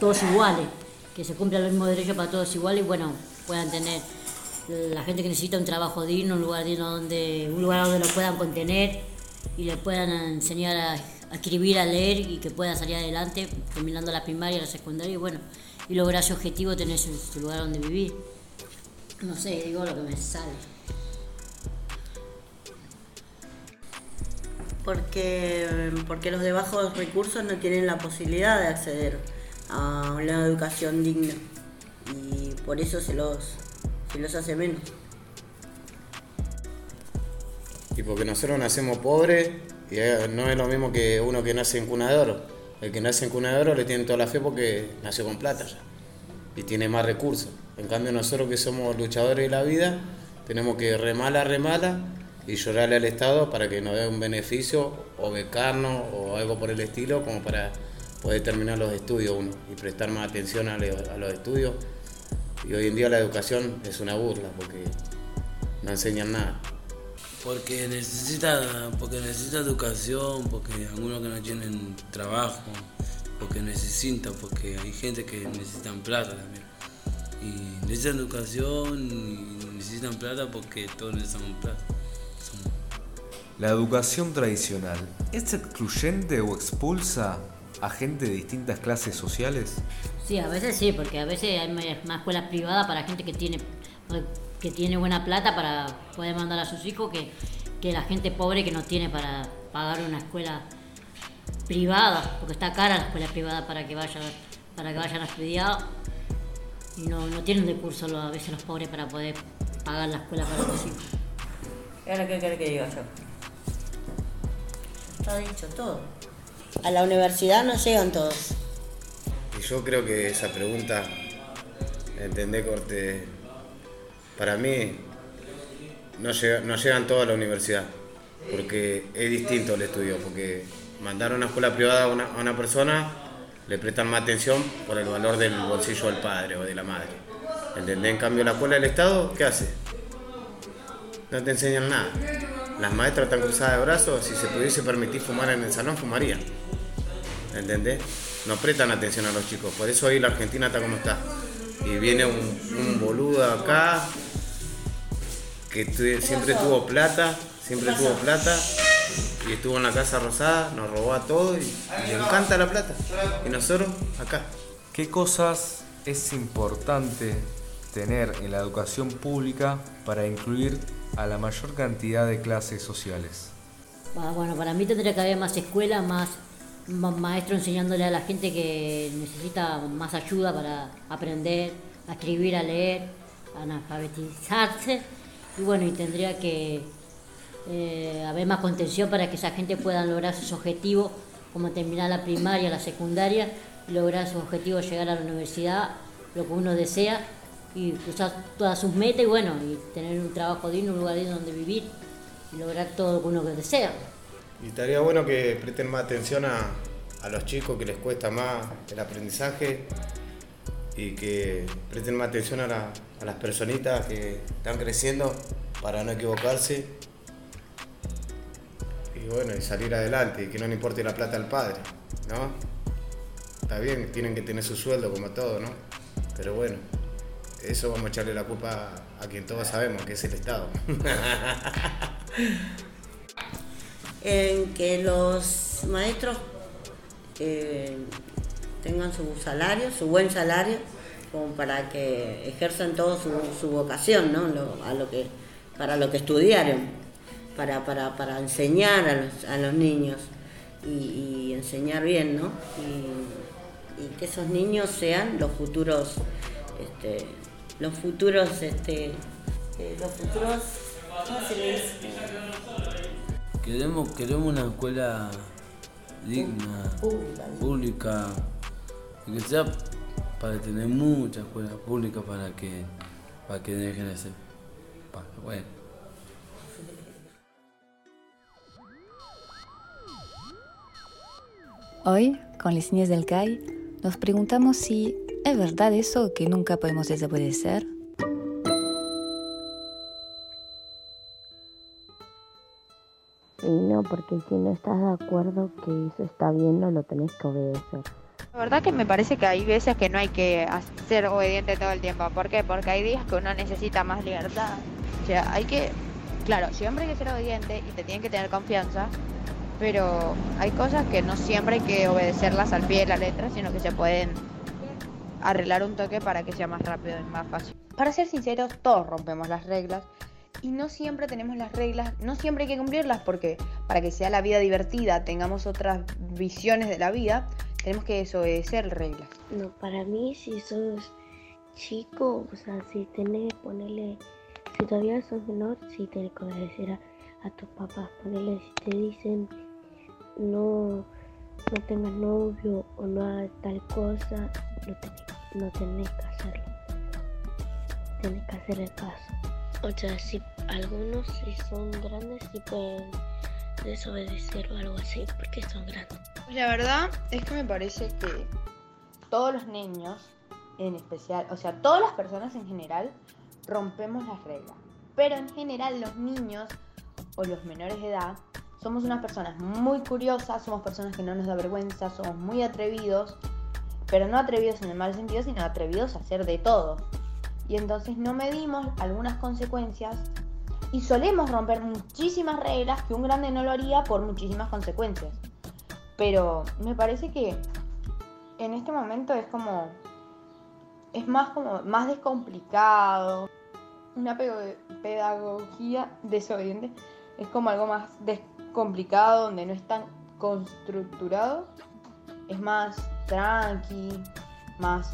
todos iguales, que se cumplan los mismos derechos para todos iguales y bueno, puedan tener la gente que necesita un trabajo digno, un lugar digno donde lo puedan contener y le puedan enseñar a escribir, a leer y que pueda salir adelante terminando la primaria, la secundaria y bueno, y lograr su objetivo, tener su lugar donde vivir. No sé, digo lo que me sale. Porque los de bajos recursos no tienen la posibilidad de acceder a una educación digna y por eso se los hace menos. Y porque nosotros nacemos pobres y no es lo mismo que uno que nace en cuna de oro. El que nace en cuna de oro le tiene toda la fe porque nació con plata ya y tiene más recursos. En cambio nosotros que somos luchadores de la vida tenemos que remala y llorarle al Estado para que nos dé un beneficio o becarnos o algo por el estilo como para poder terminar los estudios uno y prestar más atención a los estudios. Y hoy en día la educación es una burla porque no enseñan nada. Porque necesita educación, porque algunos que no tienen trabajo, porque hay gente que necesitan plata también. Y necesitan educación y necesitan plata porque todos necesitan plata. La educación tradicional, ¿es excluyente o expulsa a gente de distintas clases sociales? Sí, a veces sí, porque a veces hay más escuelas privadas para gente que tiene buena plata para poder mandar a sus hijos que la gente pobre que no tiene para pagar una escuela privada, porque está cara la escuela privada para que vayan a estudiar y no tienen recursos a veces los pobres para poder pagar la escuela para sus hijos. Es lo que quiero que diga yo. Está dicho todo. A la universidad no llegan todos. Y yo creo que esa pregunta, ¿entendés, Corte? Para mí no llegan todos a la universidad, porque es distinto el estudio, porque mandar a una escuela privada a una persona le prestan más atención por el valor del bolsillo del padre o de la madre. ¿Entendés? En cambio la escuela del Estado, ¿qué hace? No te enseñan nada. Las maestras están cruzadas de brazos, si se pudiese permitir fumar en el salón, fumarían. ¿Entendés? No prestan atención a los chicos, por eso hoy la Argentina está como está. Y viene un boludo acá, que siempre tuvo plata, y estuvo en la Casa Rosada, nos robó a todos y le encanta la plata. Y nosotros, acá. ¿Qué cosas es importante tener en la educación pública para incluir a la mayor cantidad de clases sociales? Bueno, para mí tendría que haber más escuelas, más maestros enseñándole a la gente que necesita más ayuda para aprender, a escribir, a leer, a alfabetizarse. Y bueno, y tendría que haber más contención para que esa gente pueda lograr sus objetivos, como terminar la primaria, la secundaria, lograr sus objetivos, llegar a la universidad, lo que uno desea, y cruzar todas sus metas y bueno, y tener un trabajo digno, un lugar digno donde vivir y lograr todo lo que uno desea. Y estaría bueno que presten más atención a los chicos que les cuesta más el aprendizaje y que presten más atención a las personitas que están creciendo para no equivocarse y bueno, y salir adelante y que no le importe la plata al padre, ¿no? Está bien, tienen que tener su sueldo como todo, ¿no? Pero bueno, eso vamos a echarle la culpa a quien todos sabemos, que es el Estado. En que los maestros tengan su salario, su buen salario, como para que ejerzan toda su vocación, ¿no? Para lo que estudiaron, para enseñar a los niños y enseñar bien, ¿no? Y que esos niños sean los futuros, ¿cómo se les dice? Queremos una escuela digna, pública, que sea para tener muchas escuelas públicas para que dejen de ser. Bueno. Hoy, con las niñas del CAI, nos preguntamos si es verdad eso que nunca podemos desobedecer. No, porque si no estás de acuerdo que eso está bien, no lo tenés que obedecer. La verdad que me parece que hay veces que no hay que ser obediente todo el tiempo. ¿Por qué? Porque hay días que uno necesita más libertad. O sea, siempre hay que ser obediente y te tienen que tener confianza, pero hay cosas que no siempre hay que obedecerlas al pie de la letra, sino que se pueden arreglar un toque para que sea más rápido y más fácil. Para ser sinceros, todos rompemos las reglas. Y no siempre tenemos las reglas, no siempre hay que cumplirlas, porque para que sea la vida divertida, tengamos otras visiones de la vida, tenemos que desobedecer reglas. No, para mí, si sos chico, o sea, si todavía sos menor, si tenés que obedecer a tus papás, si te dicen no tengas novio o no hagas tal cosa, no tenés que hacerlo, tenés que hacer el caso. O sea, si algunos si son grandes sí pueden desobedecer o algo así, porque son grandes. La verdad es que me parece que todos los niños, en especial, o sea, todas las personas en general, rompemos las reglas. Pero en general los niños o los menores de edad somos unas personas muy curiosas, somos personas que no nos da vergüenza, somos muy atrevidos, pero no atrevidos en el mal sentido, sino atrevidos a hacer de todo. Y entonces no medimos algunas consecuencias y solemos romper muchísimas reglas que un grande no lo haría por muchísimas consecuencias. Pero me parece que en este momento es más descomplicado. Una pedagogía desobediente es como algo más descomplicado, donde no es tan constructurado, es más tranqui, más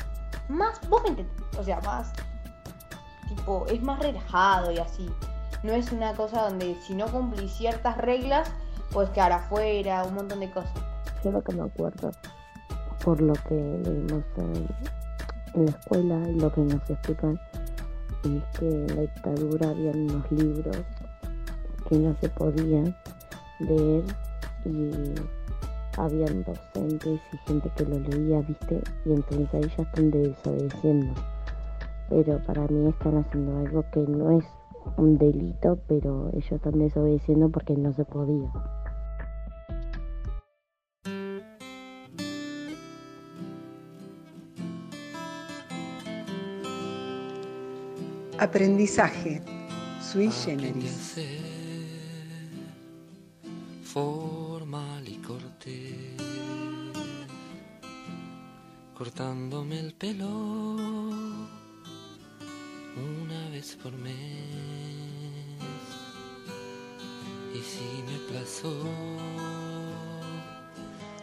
vos me entendés, o sea, más tipo, es más relajado y así. No es una cosa donde si no cumplís ciertas reglas, puedes quedar afuera, un montón de cosas. Yo lo que me acuerdo, por lo que leímos en la escuela y lo que nos explican, es que en la dictadura había unos libros que no se podían leer y habían docentes y gente que lo leía, ¿viste? Y entonces ahí ya están desobedeciendo. Pero para mí están haciendo algo que no es un delito, pero ellos están desobedeciendo porque no se podía. Aprendizaje sui generis. Formal y corté, cortándome el pelo una vez por mes, y si me aplazó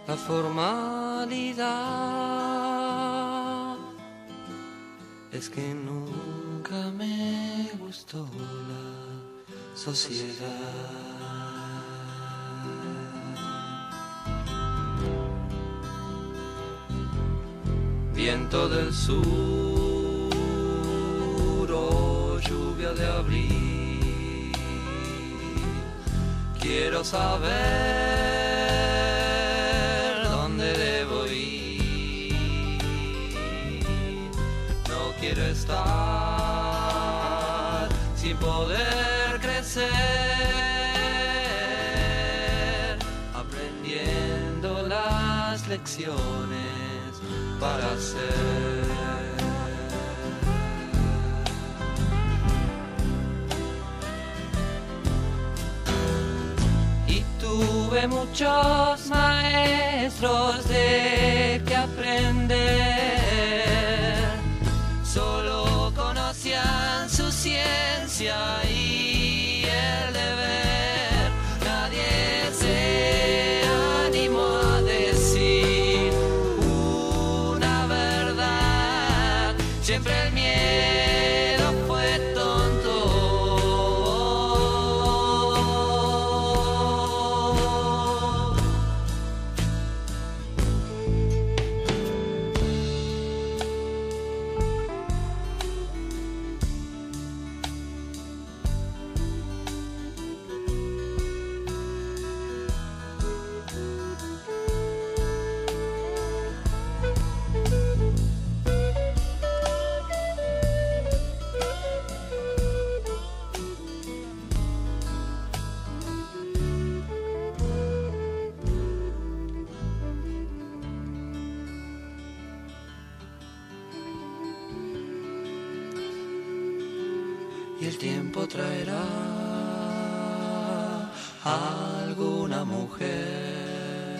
la formalidad, es que nunca me gustó la sociedad. Viento del sur, de abril, quiero saber dónde debo ir, no quiero estar sin poder crecer, aprendiendo las lecciones para ser. Tuve muchos maestros de que aprender, solo conocían su ciencia y el deber. Siempre el miedo fue tonto. Y el tiempo traerá a alguna mujer,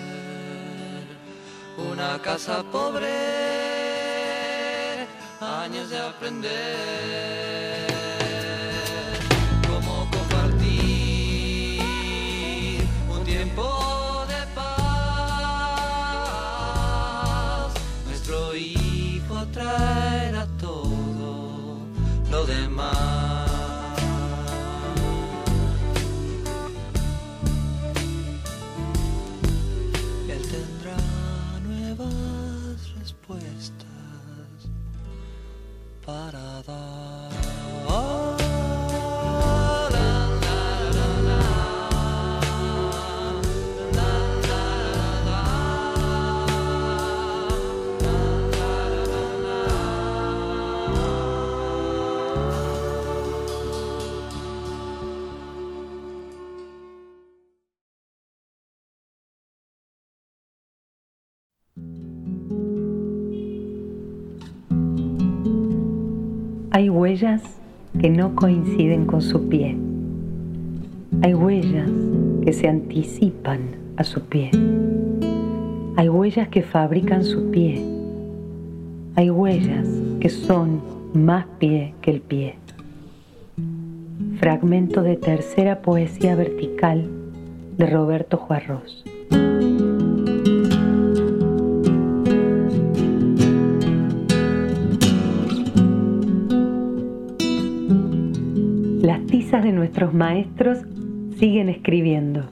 una casa pobre, años de aprender cómo compartir un tiempo. Hay huellas que no coinciden con su pie. Hay huellas que se anticipan a su pie. Hay huellas que fabrican su pie. Hay huellas que son más pie que el pie. Fragmento de tercera poesía vertical de Roberto Juarroz. Las tizas de nuestros maestros siguen escribiendo.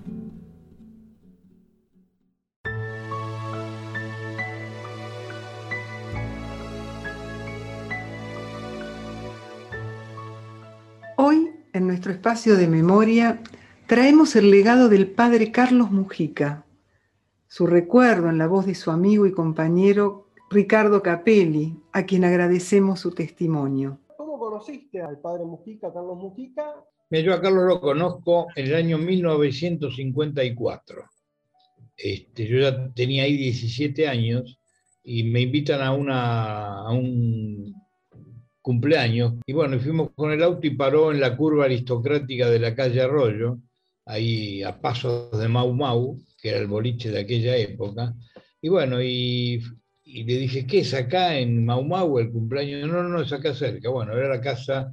Hoy, en nuestro espacio de memoria, traemos el legado del padre Carlos Mujica, su recuerdo en la voz de su amigo y compañero Ricardo Capelli, a quien agradecemos su testimonio. ¿Conociste al padre Mujica, Carlos Mujica? Mira, yo a Carlos lo conozco en el año 1954. Yo ya tenía ahí 17 años y me invitan a un cumpleaños. Y bueno, fuimos con el auto y paró en la curva aristocrática de la calle Arroyo, ahí a pasos de Mau Mau, que era el boliche de aquella época. Y bueno, y le dije, ¿qué es acá en Mau Mau el cumpleaños? No, es acá cerca. Bueno, era la casa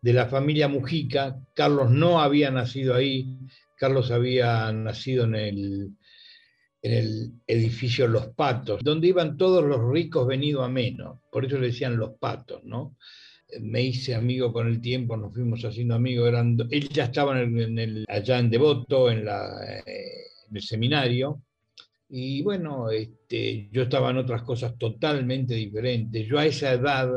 de la familia Mujica. Carlos no había nacido ahí. Carlos había nacido en el edificio Los Patos, donde iban todos los ricos venidos a menos. Por eso le decían Los Patos, ¿no? Me hice amigo con el tiempo, nos fuimos haciendo amigos. Él ya estaba allá en Devoto, en el seminario. Y bueno, yo estaba en otras cosas totalmente diferentes. Yo a esa edad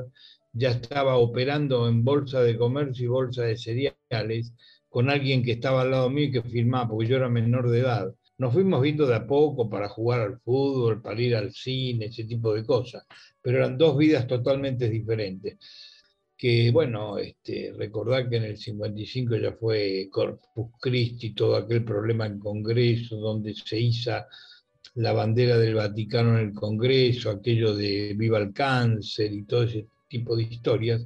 ya estaba operando en bolsa de comercio y bolsa de cereales con alguien que estaba al lado mío y que firmaba, porque yo era menor de edad. Nos fuimos viendo de a poco para jugar al fútbol, para ir al cine, ese tipo de cosas. Pero eran dos vidas totalmente diferentes. Que bueno, recordar que en el 55 ya fue Corpus Christi, todo aquel problema en Congreso, donde se hizo la bandera del Vaticano en el Congreso, aquello de Viva el Cáncer y todo ese tipo de historias.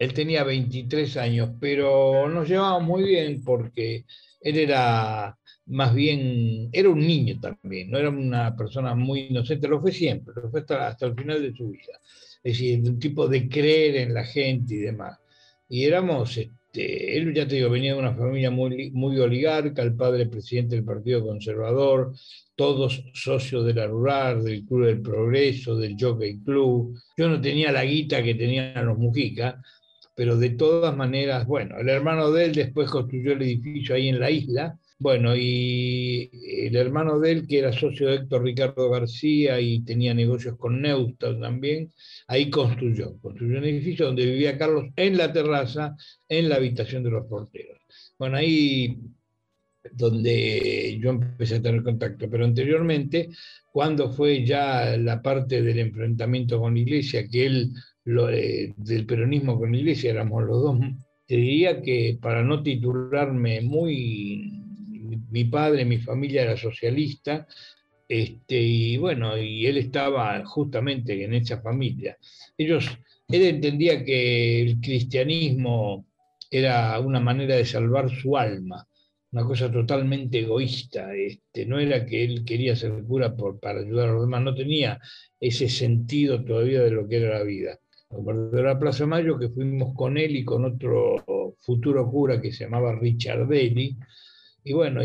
Él tenía 23 años, pero nos llevábamos muy bien porque él era más bien, era un niño también, no era una persona muy inocente, lo fue siempre, lo fue hasta el final de su vida. Es decir, un tipo de creer en la gente y demás. Y éramos él, ya te digo, venía de una familia muy, muy oligarca, el padre presidente del Partido Conservador, todos socios de la Rural, del Club del Progreso, del Jockey Club. Yo no tenía la guita que tenían los Mujica, pero de todas maneras, bueno, el hermano de él después construyó el edificio ahí en la isla, bueno, y el hermano de él, que era socio de Héctor Ricardo García y tenía negocios con Neustadt también, ahí construyó un edificio donde vivía Carlos en la terraza, en la habitación de los porteros. Bueno, ahí donde yo empecé a tener contacto, pero anteriormente, cuando fue ya la parte del enfrentamiento con la Iglesia, que él, del peronismo con la Iglesia, éramos los dos, te diría que para no titularme muy... Mi padre, mi familia era socialista, y bueno, y él estaba justamente en esa familia. Él entendía que el cristianismo era una manera de salvar su alma, una cosa totalmente egoísta. No era que él quería ser cura para ayudar a los demás, no tenía ese sentido todavía de lo que era la vida. De la Plaza Mayo, que fuimos con él y con otro futuro cura que se llamaba Richardelli. Y bueno,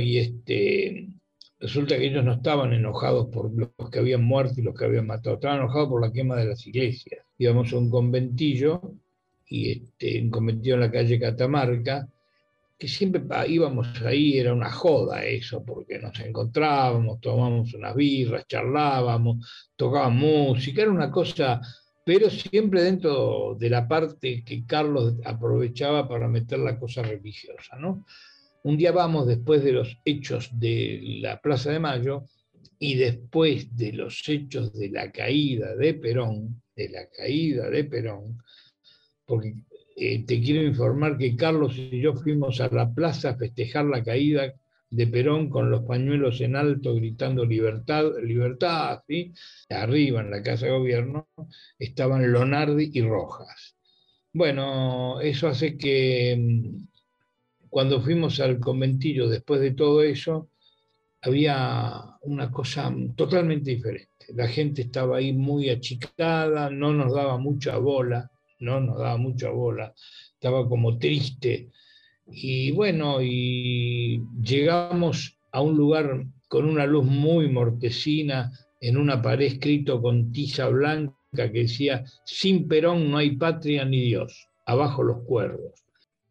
resulta que ellos no estaban enojados por los que habían muerto y los que habían matado, estaban enojados por la quema de las iglesias. Íbamos a un conventillo, un conventillo en la calle Catamarca, que siempre íbamos ahí, era una joda eso, porque nos encontrábamos, tomábamos unas birras, charlábamos, tocábamos música, era una cosa... pero siempre dentro de la parte que Carlos aprovechaba para meter la cosa religiosa, ¿no? Un día vamos, después de los hechos de la Plaza de Mayo y después de los hechos de la caída de Perón, porque te quiero informar que Carlos y yo fuimos a la plaza a festejar la caída de Perón con los pañuelos en alto gritando libertad, libertad, ¿sí? Arriba en la Casa de Gobierno estaban Lonardi y Rojas. Bueno, eso hace que... Cuando fuimos al conventillo, después de todo eso, había una cosa totalmente diferente. La gente estaba ahí muy achicada, no nos daba mucha bola, estaba como triste. Y bueno, y llegamos a un lugar con una luz muy mortecina, en una pared escrito con tiza blanca que decía, sin Perón no hay patria ni Dios, abajo los cuervos.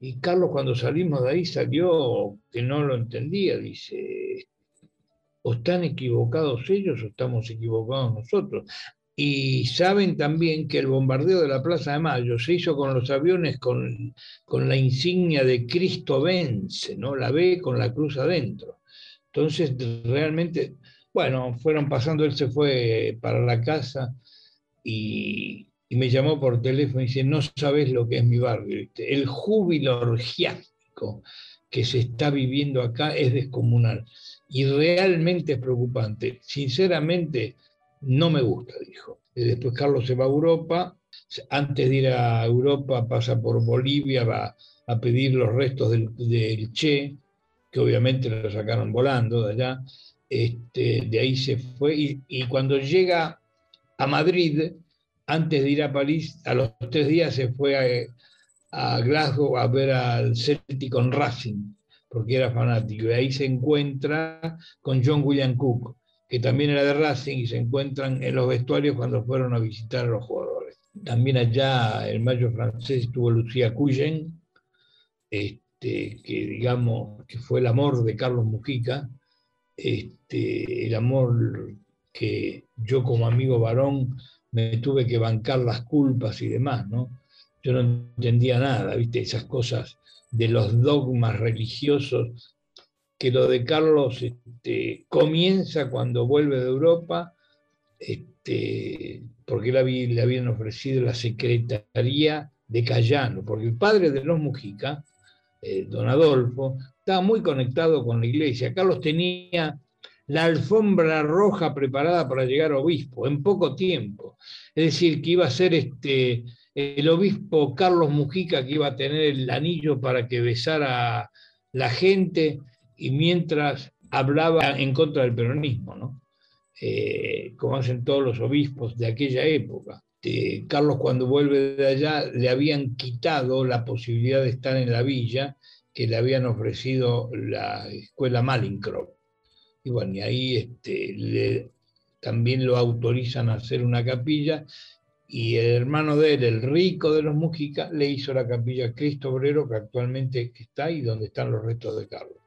Y Carlos, cuando salimos de ahí, salió que no lo entendía. Dice, o están equivocados ellos o estamos equivocados nosotros. Y saben también que el bombardeo de la Plaza de Mayo se hizo con los aviones con la insignia de Cristo vence, ¿no? La B con la cruz adentro. Entonces, realmente, bueno, fueron pasando, él se fue para la casa y me llamó por teléfono y dice, no sabes lo que es mi barrio, ¿viste? El júbilo orgiástico que se está viviendo acá es descomunal y realmente es preocupante. Sinceramente, no me gusta, dijo. Después Carlos se va a Europa, antes de ir a Europa pasa por Bolivia, va a pedir los restos del Che, que obviamente lo sacaron volando de allá, de ahí se fue y cuando llega a Madrid... Antes de ir a París, a los 3 días se fue a Glasgow a ver al Celtic con Racing, porque era fanático. Y ahí se encuentra con John William Cook, que también era de Racing, y se encuentran en los vestuarios cuando fueron a visitar a los jugadores. También allá el mayo francés estuvo Lucía Cuyen, que digamos que fue el amor de Carlos Mujica, el amor que yo como amigo varón... me tuve que bancar las culpas y demás, ¿no? Yo no entendía nada, ¿viste? Esas cosas de los dogmas religiosos, que lo de Carlos comienza cuando vuelve de Europa, porque le habían ofrecido la secretaría de Cayano, porque el padre de los Mujica, don Adolfo, estaba muy conectado con la iglesia. Carlos tenía... la alfombra roja preparada para llegar obispo, en poco tiempo. Es decir, que iba a ser el obispo Carlos Mujica que iba a tener el anillo para que besara a la gente y mientras hablaba en contra del peronismo, ¿no? Como hacen todos los obispos de aquella época. Carlos, cuando vuelve de allá, le habían quitado la posibilidad de estar en la villa que le habían ofrecido la escuela Malincrop. Y bueno, y ahí también lo autorizan a hacer una capilla, y el hermano de él, el rico de los Mujica, le hizo la capilla Cristo Obrero, que actualmente está ahí, donde están los restos de Carlos.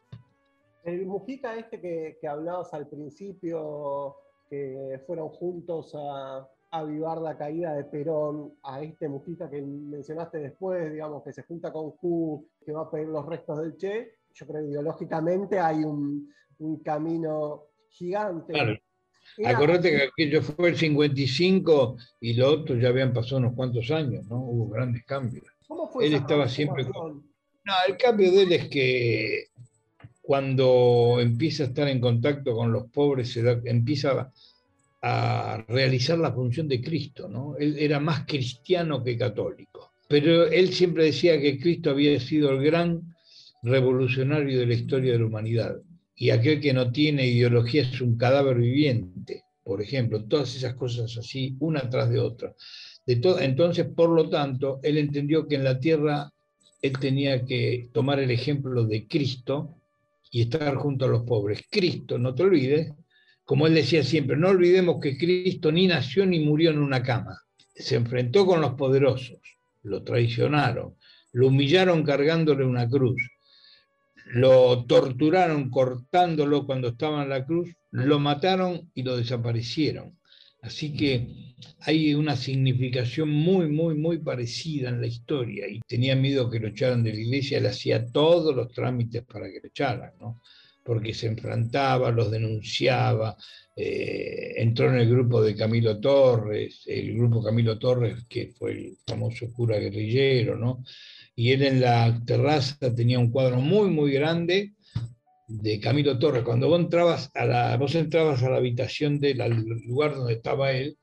El Mujica que hablabas al principio, que fueron juntos a avivar la caída de Perón, a este Mujica que mencionaste después, digamos, que se junta con Q, que va a pedir los restos del Che, yo creo que ideológicamente hay un camino gigante. Claro. Acordate que aquello fue el 55 y lo otro ya habían pasado unos cuantos años, ¿no? Hubo grandes cambios. ¿Cómo fue él? Estaba siempre con... No, el cambio de él es que cuando empieza a estar en contacto con los pobres, empieza a realizar la función de Cristo, ¿no? Él era más cristiano que católico, pero él siempre decía que Cristo había sido el gran revolucionario de la historia de la humanidad. Y aquel que no tiene ideología es un cadáver viviente, por ejemplo, todas esas cosas así, una tras de otra. Entonces, por lo tanto, él entendió que en la tierra él tenía que tomar el ejemplo de Cristo y estar junto a los pobres. Cristo, no te olvides, como él decía siempre, no olvidemos que Cristo ni nació ni murió en una cama. Se enfrentó con los poderosos, lo traicionaron, lo humillaron cargándole una cruz. Lo torturaron cortándolo cuando estaba en la cruz, lo mataron y lo desaparecieron. Así que hay una significación muy, muy, muy parecida en la historia. Y tenía miedo que lo echaran de la iglesia, él hacía todos los trámites para que lo echaran, ¿no? Porque se enfrentaba, los denunciaba, entró en el grupo de Camilo Torres, el grupo Camilo Torres, que fue el famoso cura guerrillero, ¿no? Y él en la terraza tenía un cuadro muy, muy grande de Camilo Torres. Cuando vos entrabas a la habitación del lugar donde estaba él,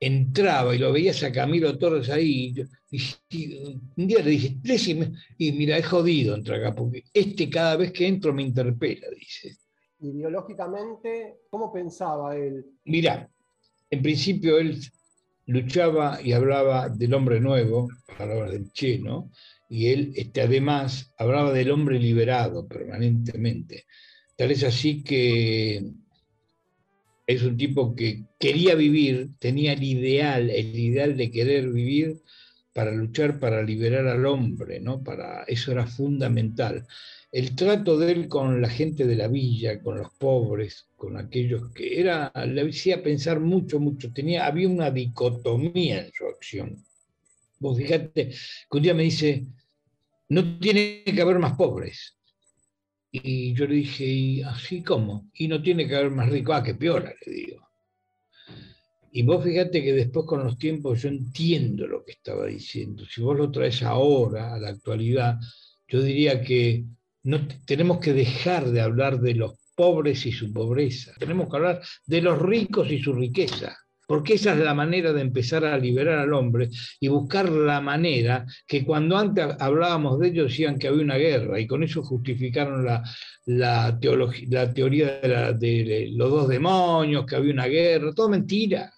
entraba y lo veías a Camilo Torres ahí, y un día le dije, y mira, es jodido entrar acá, porque cada vez que entro me interpela, dice. Ideológicamente, ¿cómo pensaba él? Mirá, en principio él luchaba y hablaba del hombre nuevo, palabras del Che, ¿no? Y él además hablaba del hombre liberado permanentemente. Tal es así que es un tipo que quería vivir, tenía el ideal de querer vivir para luchar, para liberar al hombre, ¿no? Eso era fundamental. El trato de él con la gente de la villa, con los pobres, con aquellos que le hacía pensar mucho, mucho. Había una dicotomía en su acción. Vos fijate que un día me dice, no tiene que haber más pobres. Y yo le dije, ¿y así cómo? Y no tiene que haber más ricos. Ah, qué piola, le digo. Y vos fijate que después con los tiempos yo entiendo lo que estaba diciendo. Si vos lo traes ahora, a la actualidad, yo diría que tenemos que dejar de hablar de los pobres y su pobreza. Tenemos que hablar de los ricos y su riqueza, porque esa es la manera de empezar a liberar al hombre y buscar la manera que cuando antes hablábamos de ellos decían que había una guerra y con eso justificaron la teoría de los dos demonios, que había una guerra, todo mentira.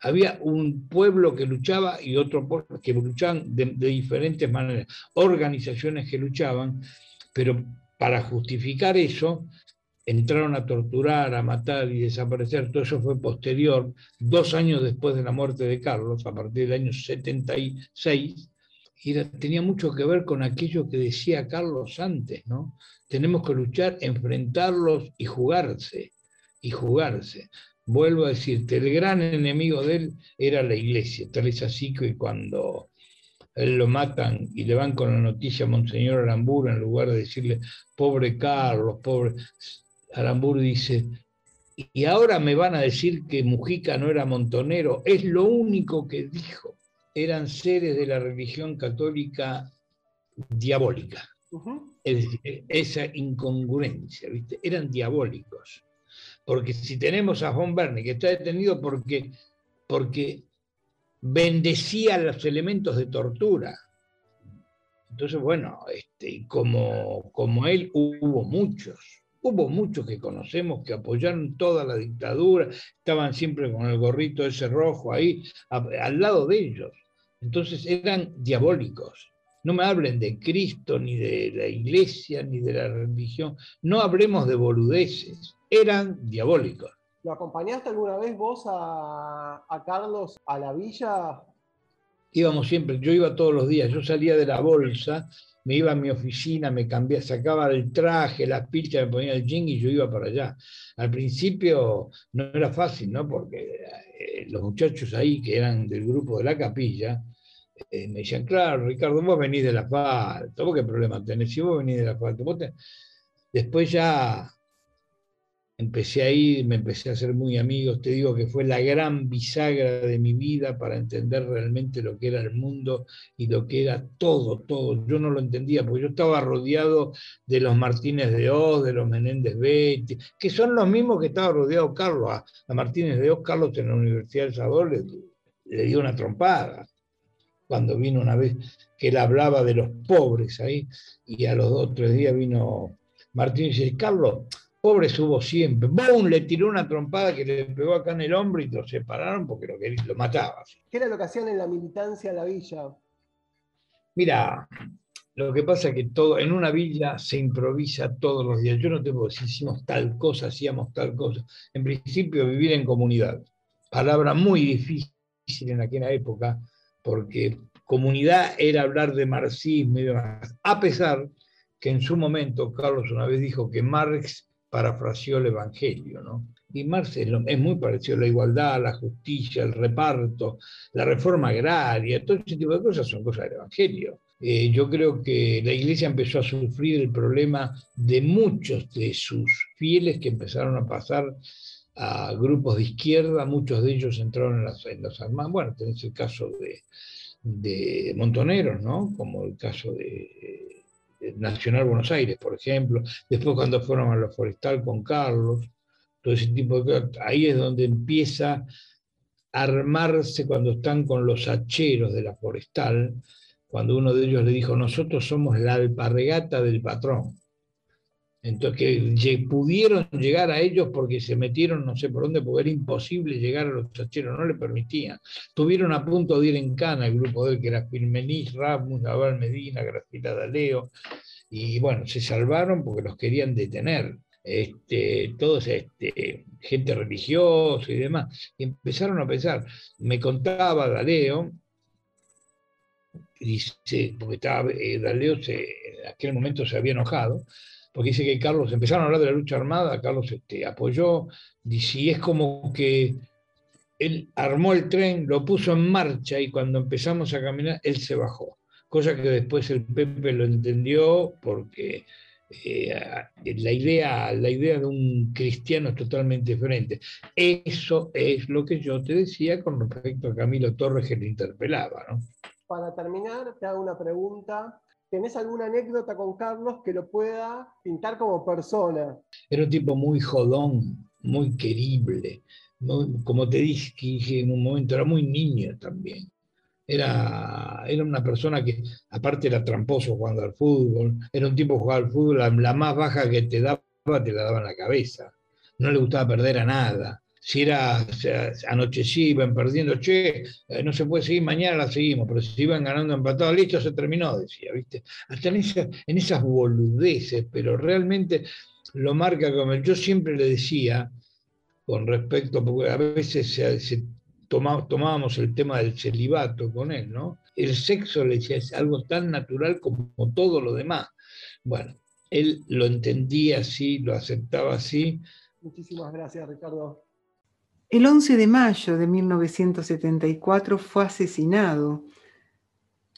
Había un pueblo que luchaba y otro pueblo que luchaban de diferentes maneras, organizaciones que luchaban. Pero para justificar eso, entraron a torturar, a matar y desaparecer. Todo eso fue posterior, 2 años después de la muerte de Carlos, a partir del año 76, y tenía mucho que ver con aquello que decía Carlos antes, ¿no? Tenemos que luchar, enfrentarlos y jugarse, y jugarse. Vuelvo a decirte, el gran enemigo de él era la iglesia. Tal es así que cuando él lo matan y le van con la noticia a Monseñor Aramburu, en lugar de decirle, pobre Carlos, pobre... Aramburu dice, y ahora me van a decir que Mujica no era montonero, es lo único que dijo. Eran seres de la religión católica diabólica. Es decir, esa incongruencia, ¿viste? Eran diabólicos. Porque si tenemos a Von Verne, que está detenido porque bendecía los elementos de tortura. Entonces, bueno, como él hubo muchos, Hubo muchos que conocemos que apoyaron toda la dictadura, estaban siempre con el gorrito ese rojo ahí, al lado de ellos. Entonces eran diabólicos. No me hablen de Cristo, ni de la iglesia, ni de la religión. No hablemos de boludeces. Eran diabólicos. ¿Lo acompañaste alguna vez vos a Carlos a la villa? Íbamos siempre, yo iba todos los días. Yo salía de la bolsa, me iba a mi oficina, me cambiaba, sacaba el traje, las pilchas, me ponía el jean y yo iba para allá. Al principio no era fácil, ¿no? Porque los muchachos ahí, que eran del grupo de la capilla, me decían, claro, Ricardo, vos venís del asfalto, ¿vos qué problema tenés? Si vos venís del asfalto, vos tenés... Después ya empecé a ir, me empecé a hacer muy amigos, te digo que fue la gran bisagra de mi vida para entender realmente lo que era el mundo y lo que era todo, todo. Yo no lo entendía, porque yo estaba rodeado de los Martínez de Oz, de los Menéndez Betti, que son los mismos que estaba rodeado Carlos. A Martínez de Oz, Carlos en la Universidad del Salvador le dio una trompada. Cuando vino una vez que él hablaba de los pobres ahí, y a los 2 o 3 días vino Martín y dice, Carlos, pobres hubo siempre. ¡Bum! Le tiró una trompada que le pegó acá en el hombro y lo separaron porque lo mataba. ¿Qué era lo que hacían en la militancia en la villa? Mira, lo que pasa es que todo, en una villa se improvisa todos los días. Yo no te puedo decir, hicimos tal cosa, hacíamos tal cosa. En principio, vivir en comunidad. Palabra muy difícil en aquella época, porque comunidad era hablar de marxismo y demás, a pesar que en su momento Carlos una vez dijo que Marx parafraseó el Evangelio, ¿no? Y Marx es muy parecido, la igualdad, la justicia, el reparto, la reforma agraria, todo ese tipo de cosas son cosas del Evangelio. Yo creo que la Iglesia empezó a sufrir el problema de muchos de sus fieles que empezaron a pasar a grupos de izquierda, muchos de ellos entraron en las armadas. Bueno, tenés el caso de Montoneros, ¿no? Como el caso de Nacional Buenos Aires, por ejemplo. Después cuando fueron a la Forestal con Carlos, todo ese tipo de cosas. Ahí es donde empieza a armarse cuando están con los hacheros de la Forestal, cuando uno de ellos le dijo, nosotros somos la alparregata del patrón. Entonces, que pudieron llegar a ellos porque se metieron no sé por dónde, porque era imposible llegar a los chacheros, no le permitían. Tuvieron a punto de ir en cana el grupo de él, que era Firmenich, Rasmus, Naval Medina, Graciela D'Aleo, y bueno, se salvaron porque los querían detener. Todos gente religiosa y demás. Y empezaron a pensar, me contaba D'Aleo, dice, porque estaba, D'Aleo en aquel momento se había enojado, porque dice que Carlos, empezaron a hablar de la lucha armada, Carlos apoyó, dice, y es como que él armó el tren, lo puso en marcha, y cuando empezamos a caminar, él se bajó. Cosa que después el Pepe lo entendió, porque la idea de un cristiano es totalmente diferente. Eso es lo que yo te decía con respecto a Camilo Torres, que le interpelaba, ¿no? Para terminar, te hago una pregunta. ¿Tenés alguna anécdota con Carlos que lo pueda pintar como persona? Era un tipo muy jodón, muy querible. Muy, como te dije en un momento, era muy niño también. Era una persona que, aparte era tramposo jugando al fútbol, era un tipo que jugaba al fútbol, la más baja que te la daba en la cabeza. No le gustaba perder a nada. Si era, o sea, anochecía, iban perdiendo, che, no se puede seguir, mañana la seguimos, pero si iban ganando empatados, listo, se terminó, decía, ¿viste? Hasta en esas boludeces, pero realmente lo marca como yo siempre le decía, con respecto, porque a veces tomábamos el tema del celibato con él, ¿no? El sexo, le decía, es algo tan natural como todo lo demás. Bueno, él lo entendía así, lo aceptaba así. Muchísimas gracias, Ricardo. El 11 de mayo de 1974 fue asesinado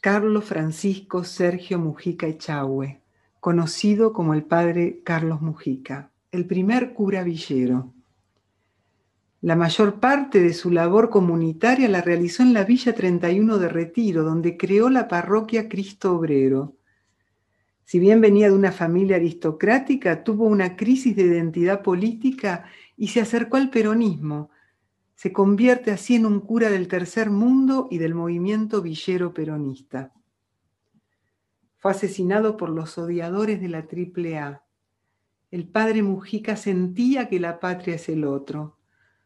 Carlos Francisco Sergio Mujica Echagüe, conocido como el padre Carlos Mujica, el primer cura villero. La mayor parte de su labor comunitaria la realizó en la Villa 21 de Retiro, donde creó la parroquia Cristo Obrero. Si bien venía de una familia aristocrática, tuvo una crisis de identidad política y se acercó al peronismo. Se convierte así en un cura del tercer mundo y del movimiento villero peronista. Fue asesinado por los odiadores de la AAA. El padre Mujica sentía que la patria es el otro.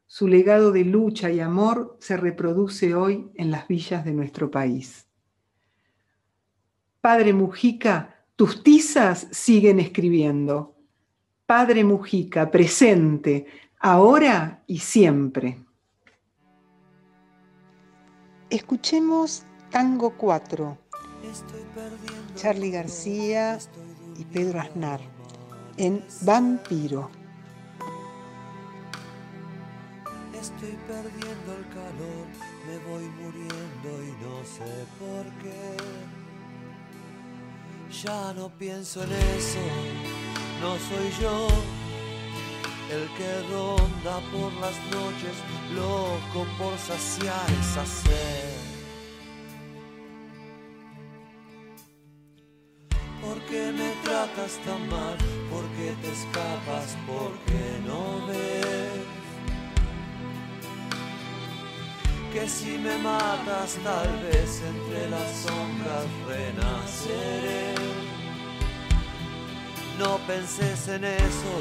Su legado de lucha y amor se reproduce hoy en las villas de nuestro país. Padre Mujica, tus tizas siguen escribiendo. Padre Mujica, presente, ahora y siempre. Escuchemos Tango 4, Charlie García y Pedro Aznar, en Vampiro. Estoy perdiendo el calor, me voy muriendo y no sé por qué. Ya no pienso en eso, no soy yo el que ronda por las noches, loco por saciar esa sed. ¿Por qué me tratas tan mal? ¿Por qué te escapas? ¿Por qué no ves que si me matas tal vez entre las sombras renaceré? No penses en eso,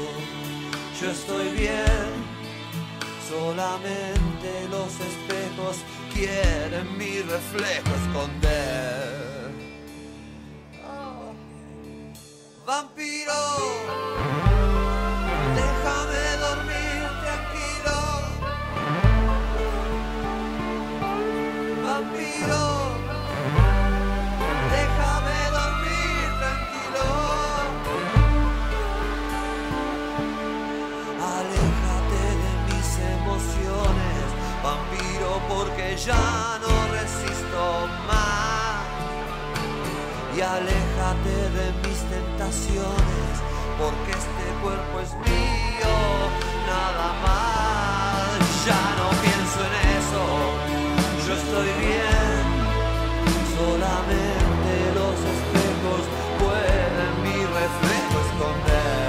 yo estoy bien. Solamente los espejos quieren mi reflejo esconder. Vampiro, déjame dormir tranquilo. Vampiro, déjame dormir tranquilo. Aléjate de mis emociones, vampiro, porque ya no resisto más. Y aléjate de mis tentaciones, porque este cuerpo es mío, nada más. Ya no pienso en eso, yo estoy bien. Solamente los espejos pueden mi reflejo esconder.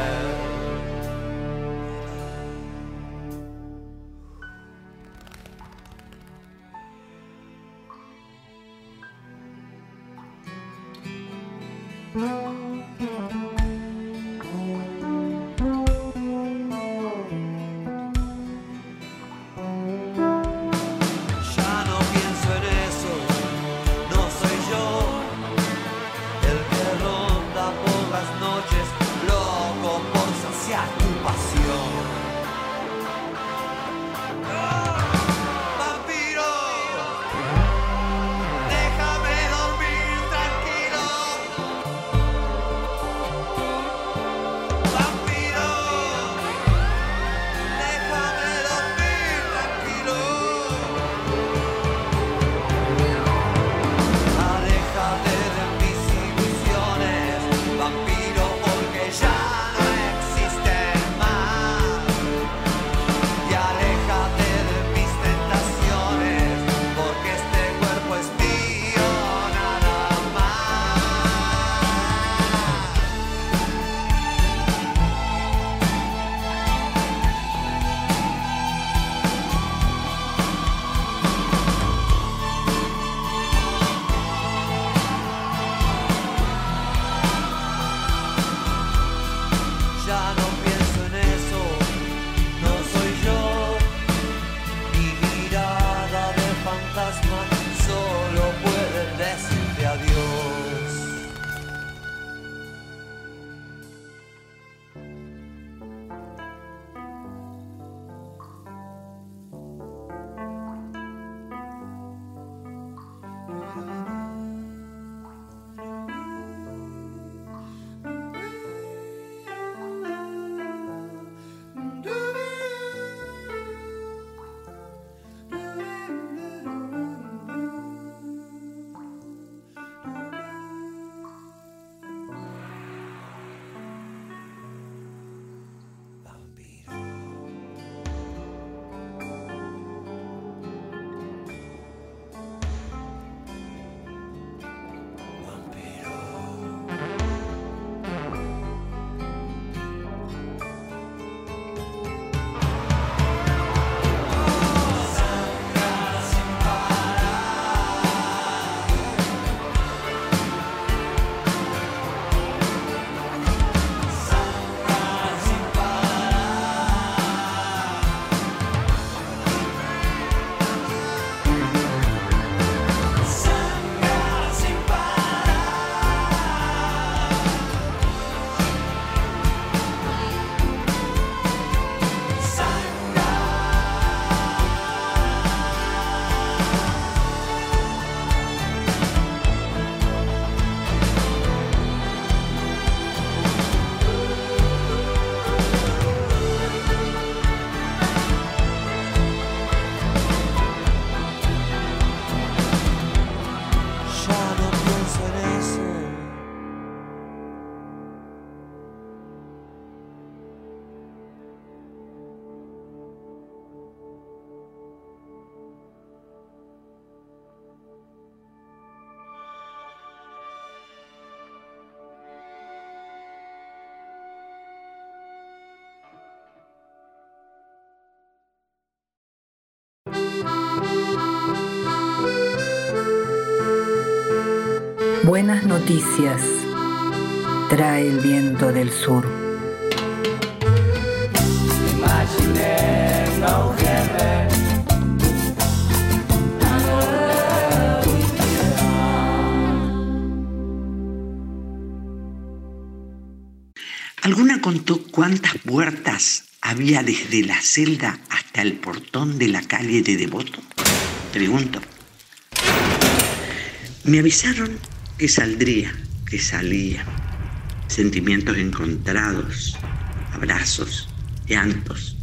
Buenas noticias trae el viento del sur. ¿Alguna contó cuántas puertas había desde la celda hasta el portón de la calle de Devoto? Pregunto. Me avisaron que saldría, que salía. Sentimientos encontrados, abrazos, llantos,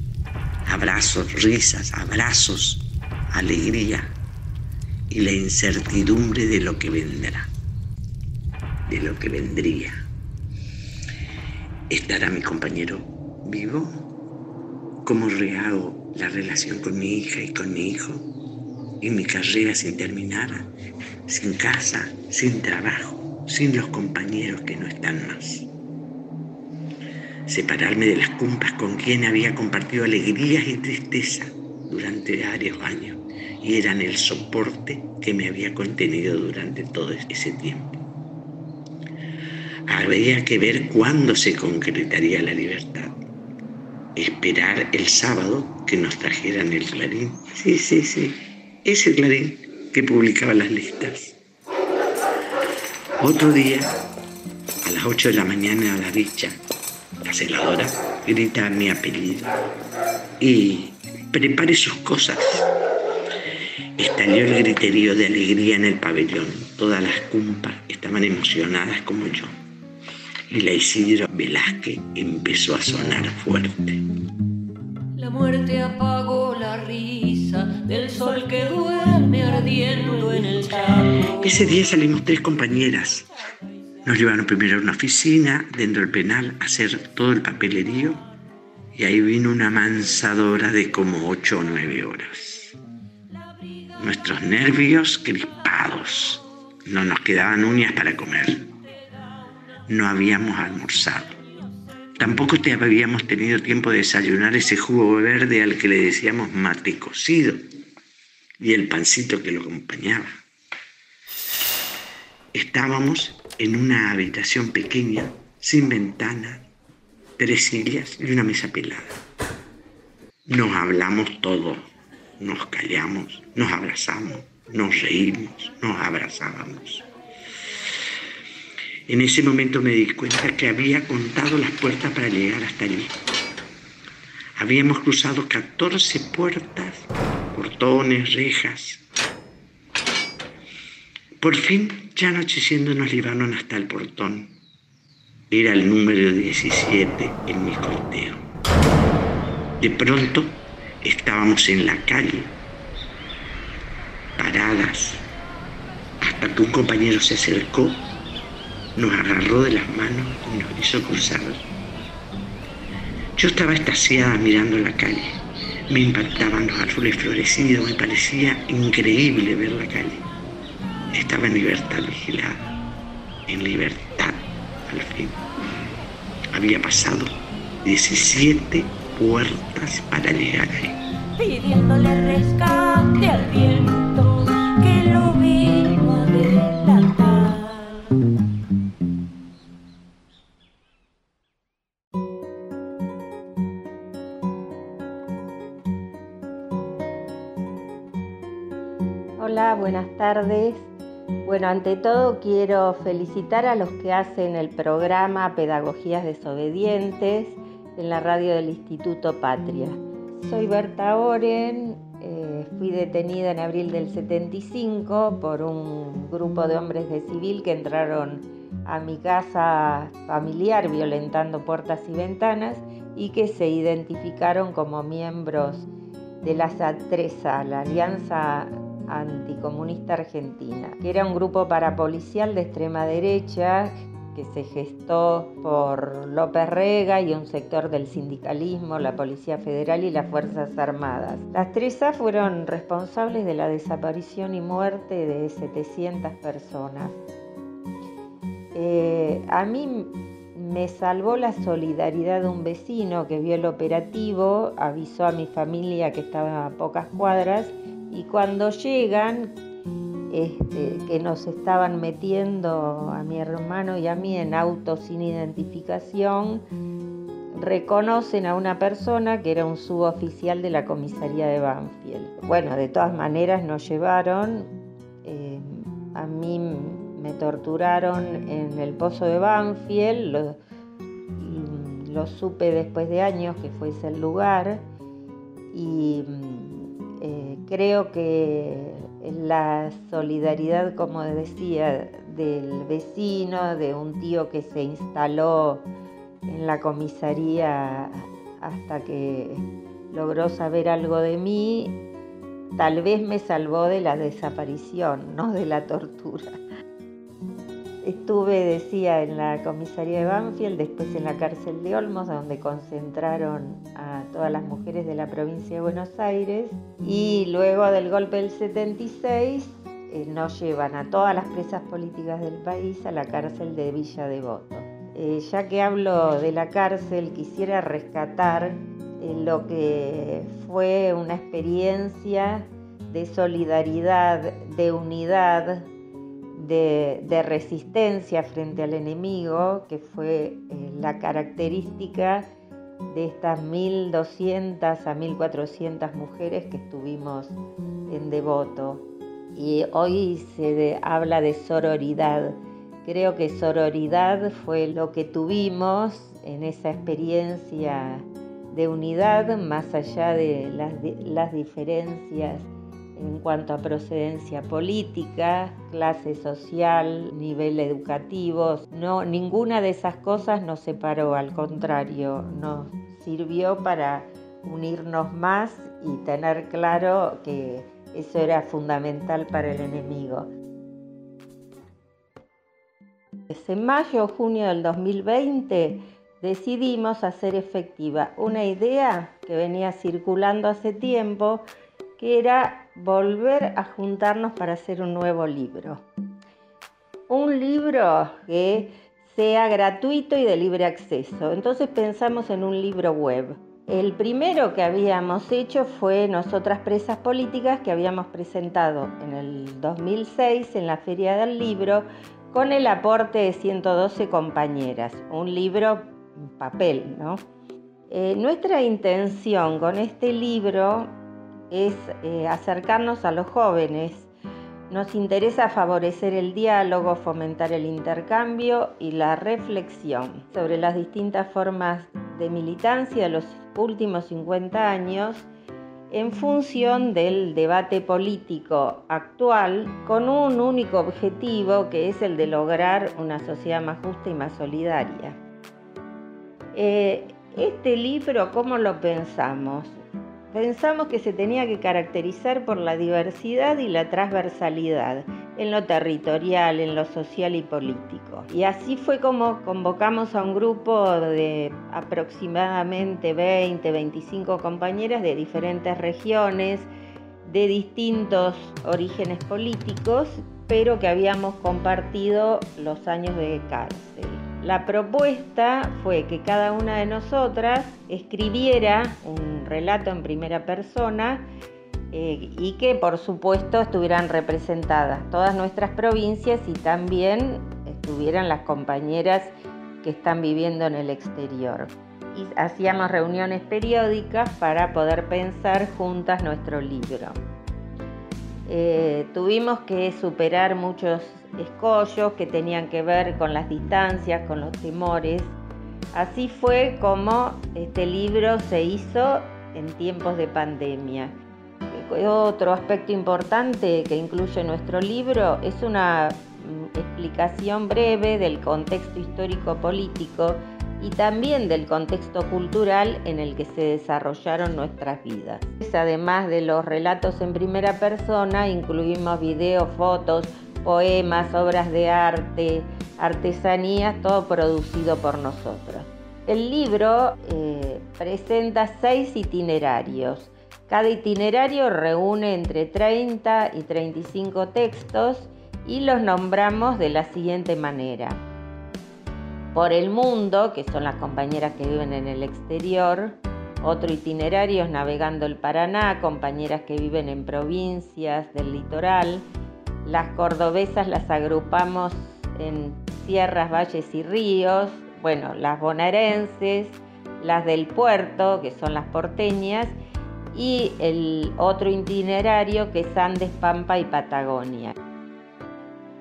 abrazos, risas, abrazos, alegría y la incertidumbre de lo que vendrá, de lo que vendría. ¿Estará mi compañero vivo? ¿Cómo rehago la relación con mi hija y con mi hijo? ¿Y mi carrera sin terminar? Sin casa, sin trabajo, sin los compañeros que no están más. Separarme de las compas con quien había compartido alegrías y tristeza durante varios años y eran el soporte que me había contenido durante todo ese tiempo. Habría que ver cuándo se concretaría la libertad. Esperar el sábado que nos trajeran el Clarín. Sí, ese Clarín que publicaba las listas. Otro día, a las 8 de la mañana, la bicha, la celadora, grita mi apellido y prepare sus cosas. Estalló el griterío de alegría en el pabellón. Todas las cumpas estaban emocionadas como yo. Y la Isidro Velázquez empezó a sonar fuerte. La muerte apagó la risa del sol que duerme ardiendo en el campo. Ese día salimos 3 compañeras. Nos llevaron primero a una oficina dentro del penal a hacer todo el papelerío. Y ahí vino una mansadora de como 8 o 9 horas. Nuestros nervios crispados. No nos quedaban uñas para comer. No habíamos almorzado. Tampoco habíamos tenido tiempo de desayunar ese jugo verde al que le decíamos mate cocido y el pancito que lo acompañaba. Estábamos en una habitación pequeña, sin ventana, 3 sillas y una mesa pelada. Nos hablamos todo, nos callamos, nos abrazamos, nos reímos, nos abrazábamos. En ese momento me di cuenta que había contado las puertas para llegar hasta allí. Habíamos cruzado 14 puertas, portones, rejas. Por fin, ya anocheciendo, nos llevaron hasta el portón. Era el número 17 en mi conteo. De pronto, estábamos en la calle, paradas, hasta que un compañero se acercó. Nos agarró de las manos y nos hizo cruzar. Yo estaba extasiada mirando la calle. Me impactaban los árboles florecidos, me parecía increíble ver la calle. Estaba en libertad vigilada, en libertad al fin. Había pasado 17 puertas para llegar ahí. Pidiéndole rescate al viento que lo vino a delatar. Hola, buenas tardes. Bueno, ante todo quiero felicitar a los que hacen el programa Pedagogías Desobedientes en la radio del Instituto Patria. Soy Berta Oren, fui detenida en abril del 75 por un grupo de hombres de civil que entraron a mi casa familiar violentando puertas y ventanas y que se identificaron como miembros de la ATRESA, la Alianza Anticomunista Argentina, que era un grupo parapolicial de extrema derecha que se gestó por López Rega y un sector del sindicalismo, la Policía Federal y las Fuerzas Armadas. Las ATRESA fueron responsables de la desaparición y muerte de 700 personas. A mí me salvó la solidaridad de un vecino que vio el operativo, avisó a mi familia que estaba a pocas cuadras. Y cuando llegan, que nos estaban metiendo a mi hermano y a mí en autos sin identificación, reconocen a una persona que era un suboficial de la comisaría de Banfield. Bueno, de todas maneras nos llevaron, a mí me torturaron en el pozo de Banfield, lo supe después de años que fue ese el lugar, y creo que la solidaridad, como decía, del vecino, de un tío que se instaló en la comisaría hasta que logró saber algo de mí, tal vez me salvó de la desaparición, no de la tortura. Estuve, decía, en la comisaría de Banfield, después en la cárcel de Olmos, donde concentraron a todas las mujeres de la provincia de Buenos Aires. Y luego del golpe del 76 nos llevan a todas las presas políticas del país a la cárcel de Villa Devoto. Ya que hablo de la cárcel, quisiera rescatar lo que fue una experiencia de solidaridad, de unidad, de resistencia frente al enemigo, que fue la característica de estas 1.200 a 1.400 mujeres que estuvimos en Devoto. Y hoy se habla de sororidad. Creo que sororidad fue lo que tuvimos en esa experiencia de unidad, más allá de las diferencias en cuanto a procedencia política, clase social, nivel educativo. No, ninguna de esas cosas nos separó, al contrario, nos sirvió para unirnos más y tener claro que eso era fundamental para el enemigo. Desde mayo o junio del 2020 decidimos hacer efectiva una idea que venía circulando hace tiempo, que era volver a juntarnos para hacer un nuevo libro. Un libro que sea gratuito y de libre acceso. Entonces pensamos en un libro web. El primero que habíamos hecho fue Nosotras Presas Políticas, que habíamos presentado en el 2006 en la Feria del Libro, con el aporte de 112 compañeras. Un libro en papel, ¿no? Nuestra intención con este libro es acercarnos a los jóvenes. Nos interesa favorecer el diálogo, fomentar el intercambio y la reflexión sobre las distintas formas de militancia de los últimos 50 años en función del debate político actual, con un único objetivo que es el de lograr una sociedad más justa y más solidaria. Este libro, ¿cómo lo pensamos? Pensamos que se tenía que caracterizar por la diversidad y la transversalidad en lo territorial, en lo social y político. Y así fue como convocamos a un grupo de aproximadamente 20, 25 compañeras de diferentes regiones, de distintos orígenes políticos, pero que habíamos compartido los años de cárcel. La propuesta fue que cada una de nosotras escribiera un relato en primera persona y que, por supuesto, estuvieran representadas todas nuestras provincias y también estuvieran las compañeras que están viviendo en el exterior. Y hacíamos reuniones periódicas para poder pensar juntas nuestro libro. Tuvimos que superar muchos escollos que tenían que ver con las distancias, con los temores. Así fue como este libro se hizo en tiempos de pandemia. Otro aspecto importante que incluye nuestro libro es una explicación breve del contexto histórico-político y también del contexto cultural en el que se desarrollaron nuestras vidas. Además de los relatos en primera persona, incluimos videos, fotos, poemas, obras de arte, artesanías, todo producido por nosotros. El libro presenta 6 itinerarios. Cada itinerario reúne entre 30 y 35 textos y los nombramos de la siguiente manera. Por el mundo, que son las compañeras que viven en el exterior. Otro itinerario es Navegando el Paraná, compañeras que viven en provincias del litoral. Las cordobesas las agrupamos en sierras, valles y ríos, bueno, las bonaerenses, las del puerto, que son las porteñas, y el otro itinerario que es Andes, Pampa y Patagonia.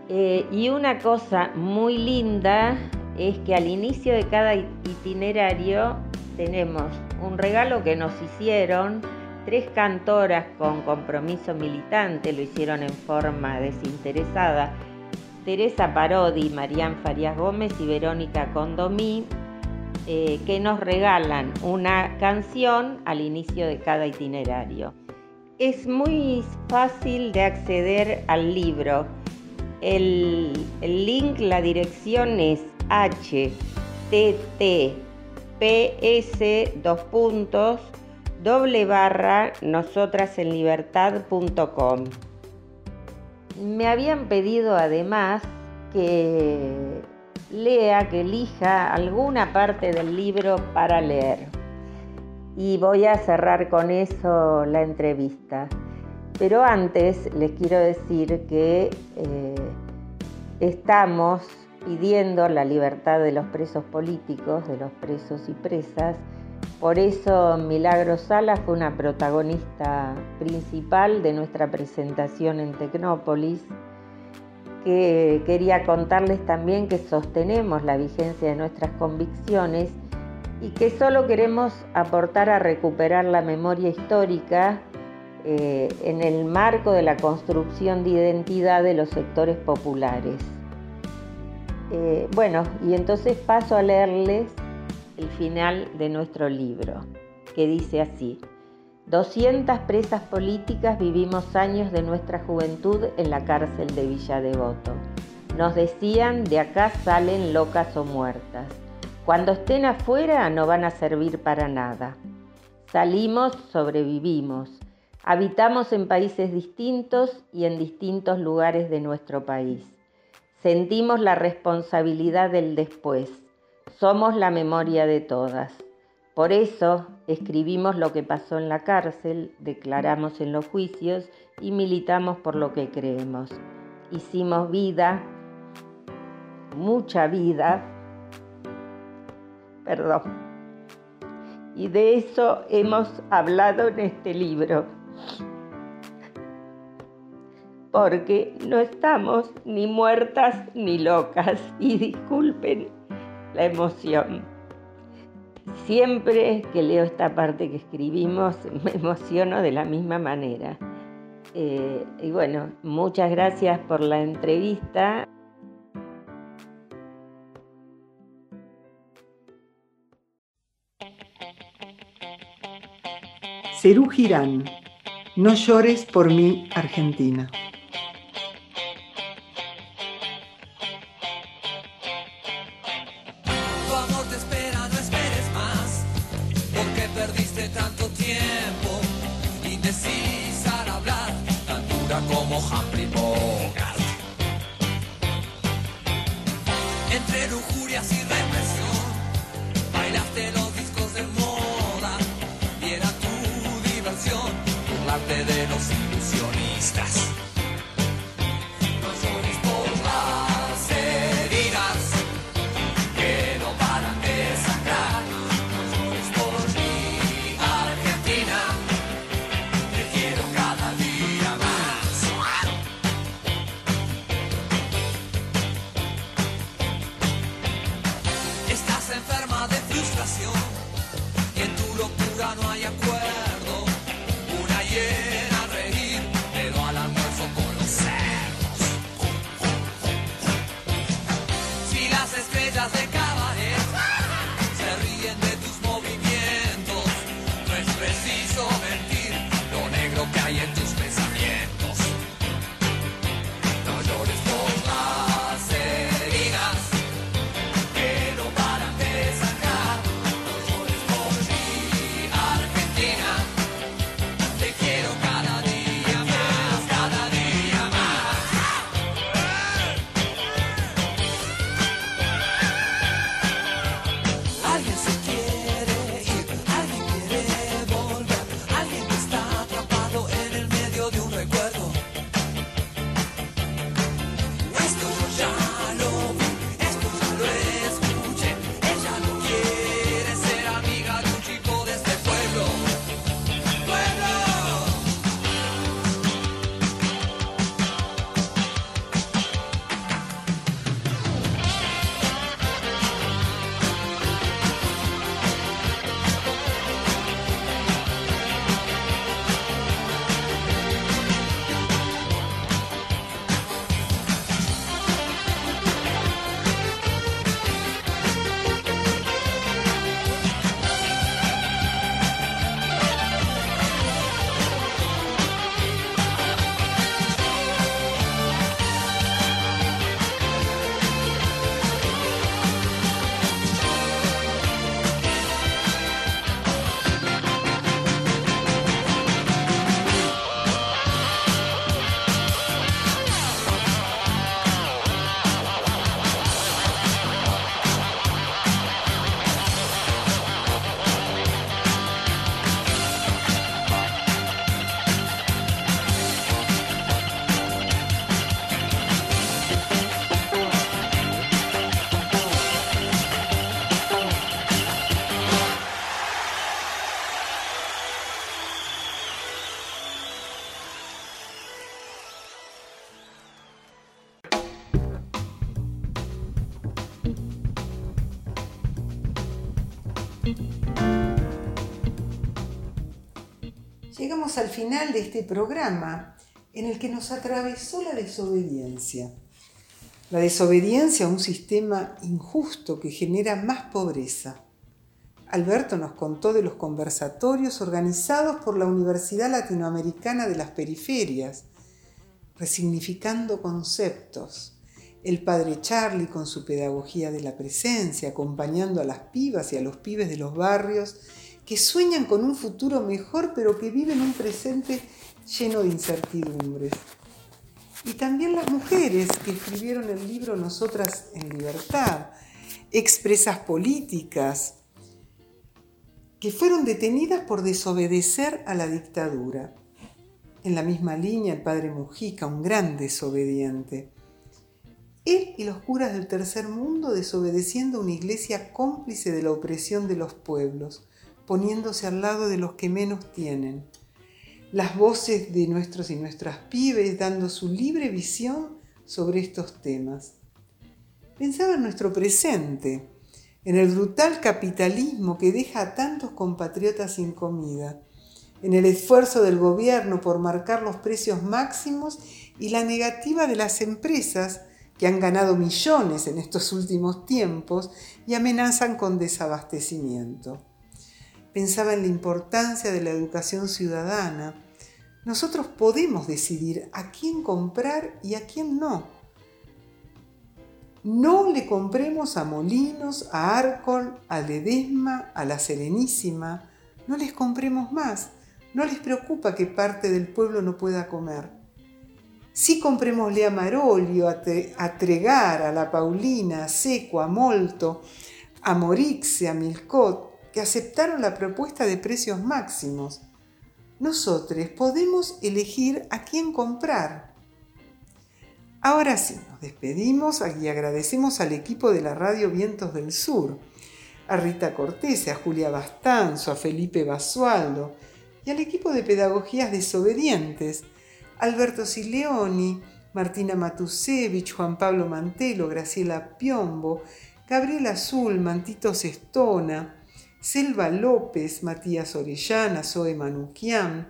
Y una cosa muy linda es que al inicio de cada itinerario tenemos un regalo que nos hicieron tres cantoras con compromiso militante, lo hicieron en forma desinteresada: Teresa Parodi, Marián Farías Gómez y Verónica Condomí, que nos regalan una canción al inicio de cada itinerario. Es muy fácil de acceder al libro. El link, la dirección es https://nosotrasenlibertad.com. Me habían pedido además que lea, que elija alguna parte del libro para leer. Y voy a cerrar con eso la entrevista. Pero antes les quiero decir que estamos pidiendo la libertad de los presos políticos, de los presos y presas. Por eso Milagros Sala fue una protagonista principal de nuestra presentación en Tecnópolis, que quería contarles también que sostenemos la vigencia de nuestras convicciones y que solo queremos aportar a recuperar la memoria histórica en el marco de la construcción de identidad de los sectores populares. Bueno, y entonces paso a leerles el final de nuestro libro, que dice así: 200 presas políticas vivimos años de nuestra juventud en la cárcel de Villa Devoto. Nos decían: de acá salen locas o muertas. Cuando estén afuera no van a servir para nada. Salimos, sobrevivimos. Habitamos en países distintos y en distintos lugares de nuestro país. Sentimos la responsabilidad del después. Somos la memoria de todas. Por eso escribimos lo que pasó en la cárcel, declaramos en los juicios y militamos por lo que creemos. Hicimos vida, mucha vida, perdón, y de eso hemos hablado en este libro, porque no estamos ni muertas ni locas, y disculpen la emoción. Siempre que leo esta parte que escribimos me emociono de la misma manera. Y bueno, muchas gracias por la entrevista. Serú Girán, No llores por mí, Argentina. Llegamos al final de este programa en el que nos atravesó la desobediencia. La desobediencia a un sistema injusto que genera más pobreza. Alberto nos contó de los conversatorios organizados por la Universidad Latinoamericana de las Periferias, resignificando conceptos. El padre Charlie con su pedagogía de la presencia, acompañando a las pibas y a los pibes de los barrios que sueñan con un futuro mejor, pero que viven un presente lleno de incertidumbres. Y también las mujeres que escribieron el libro Nosotras en Libertad, expresas políticas, que fueron detenidas por desobedecer a la dictadura. En la misma línea, el padre Mujica, un gran desobediente. Él y los curas del tercer mundo desobedeciendo a una iglesia cómplice de la opresión de los pueblos, poniéndose al lado de los que menos tienen. Las voces de nuestros y nuestras pibes dando su libre visión sobre estos temas. Pensaba en nuestro presente, en el brutal capitalismo que deja a tantos compatriotas sin comida, en el esfuerzo del gobierno por marcar los precios máximos y la negativa de las empresas que han ganado millones en estos últimos tiempos y amenazan con desabastecimiento. Pensaba en la importancia de la educación ciudadana. Nosotros podemos decidir a quién comprar y a quién no. No le compremos a Molinos, a Arcol, a Ledesma, a la Serenísima. No les compremos más. No les preocupa que parte del pueblo no pueda comer. Sí comprémosle a Marolio, a Tregar, a La Paulina, a Seco, a Molto, a Morixe, a Milcot, que aceptaron la propuesta de precios máximos. Nosotros podemos elegir a quién comprar. Ahora sí, nos despedimos y agradecemos al equipo de la radio Vientos del Sur, a Rita Cortés, a Julia Bastanzo, a Felipe Basualdo y al equipo de Pedagogías Desobedientes, Alberto Sileoni, Martina Matusevich, Juan Pablo Mantelo, Graciela Piombo, Gabriela Zulman, Tito Sestona, Selva López, Matías Orellana, Zoe Manuquian,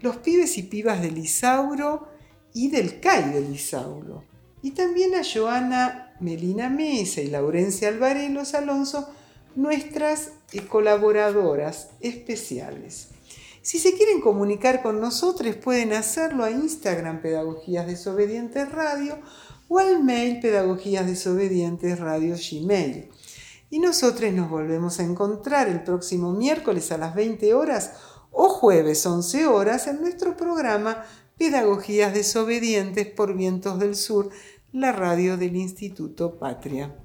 los pibes y pibas del Isauro y del CAI del Isauro. Y también a Joana Melina Mesa y Laurencia Alvarelos Alonso, nuestras colaboradoras especiales. Si se quieren comunicar con nosotros, pueden hacerlo a Instagram Pedagogías Desobedientes Radio o al mail pedagogíasdesobedientesradio@gmail.com. Y nosotros nos volvemos a encontrar el próximo miércoles a las 20 horas o jueves 11 horas en nuestro programa Pedagogías Desobedientes por Vientos del Sur, la radio del Instituto Patria.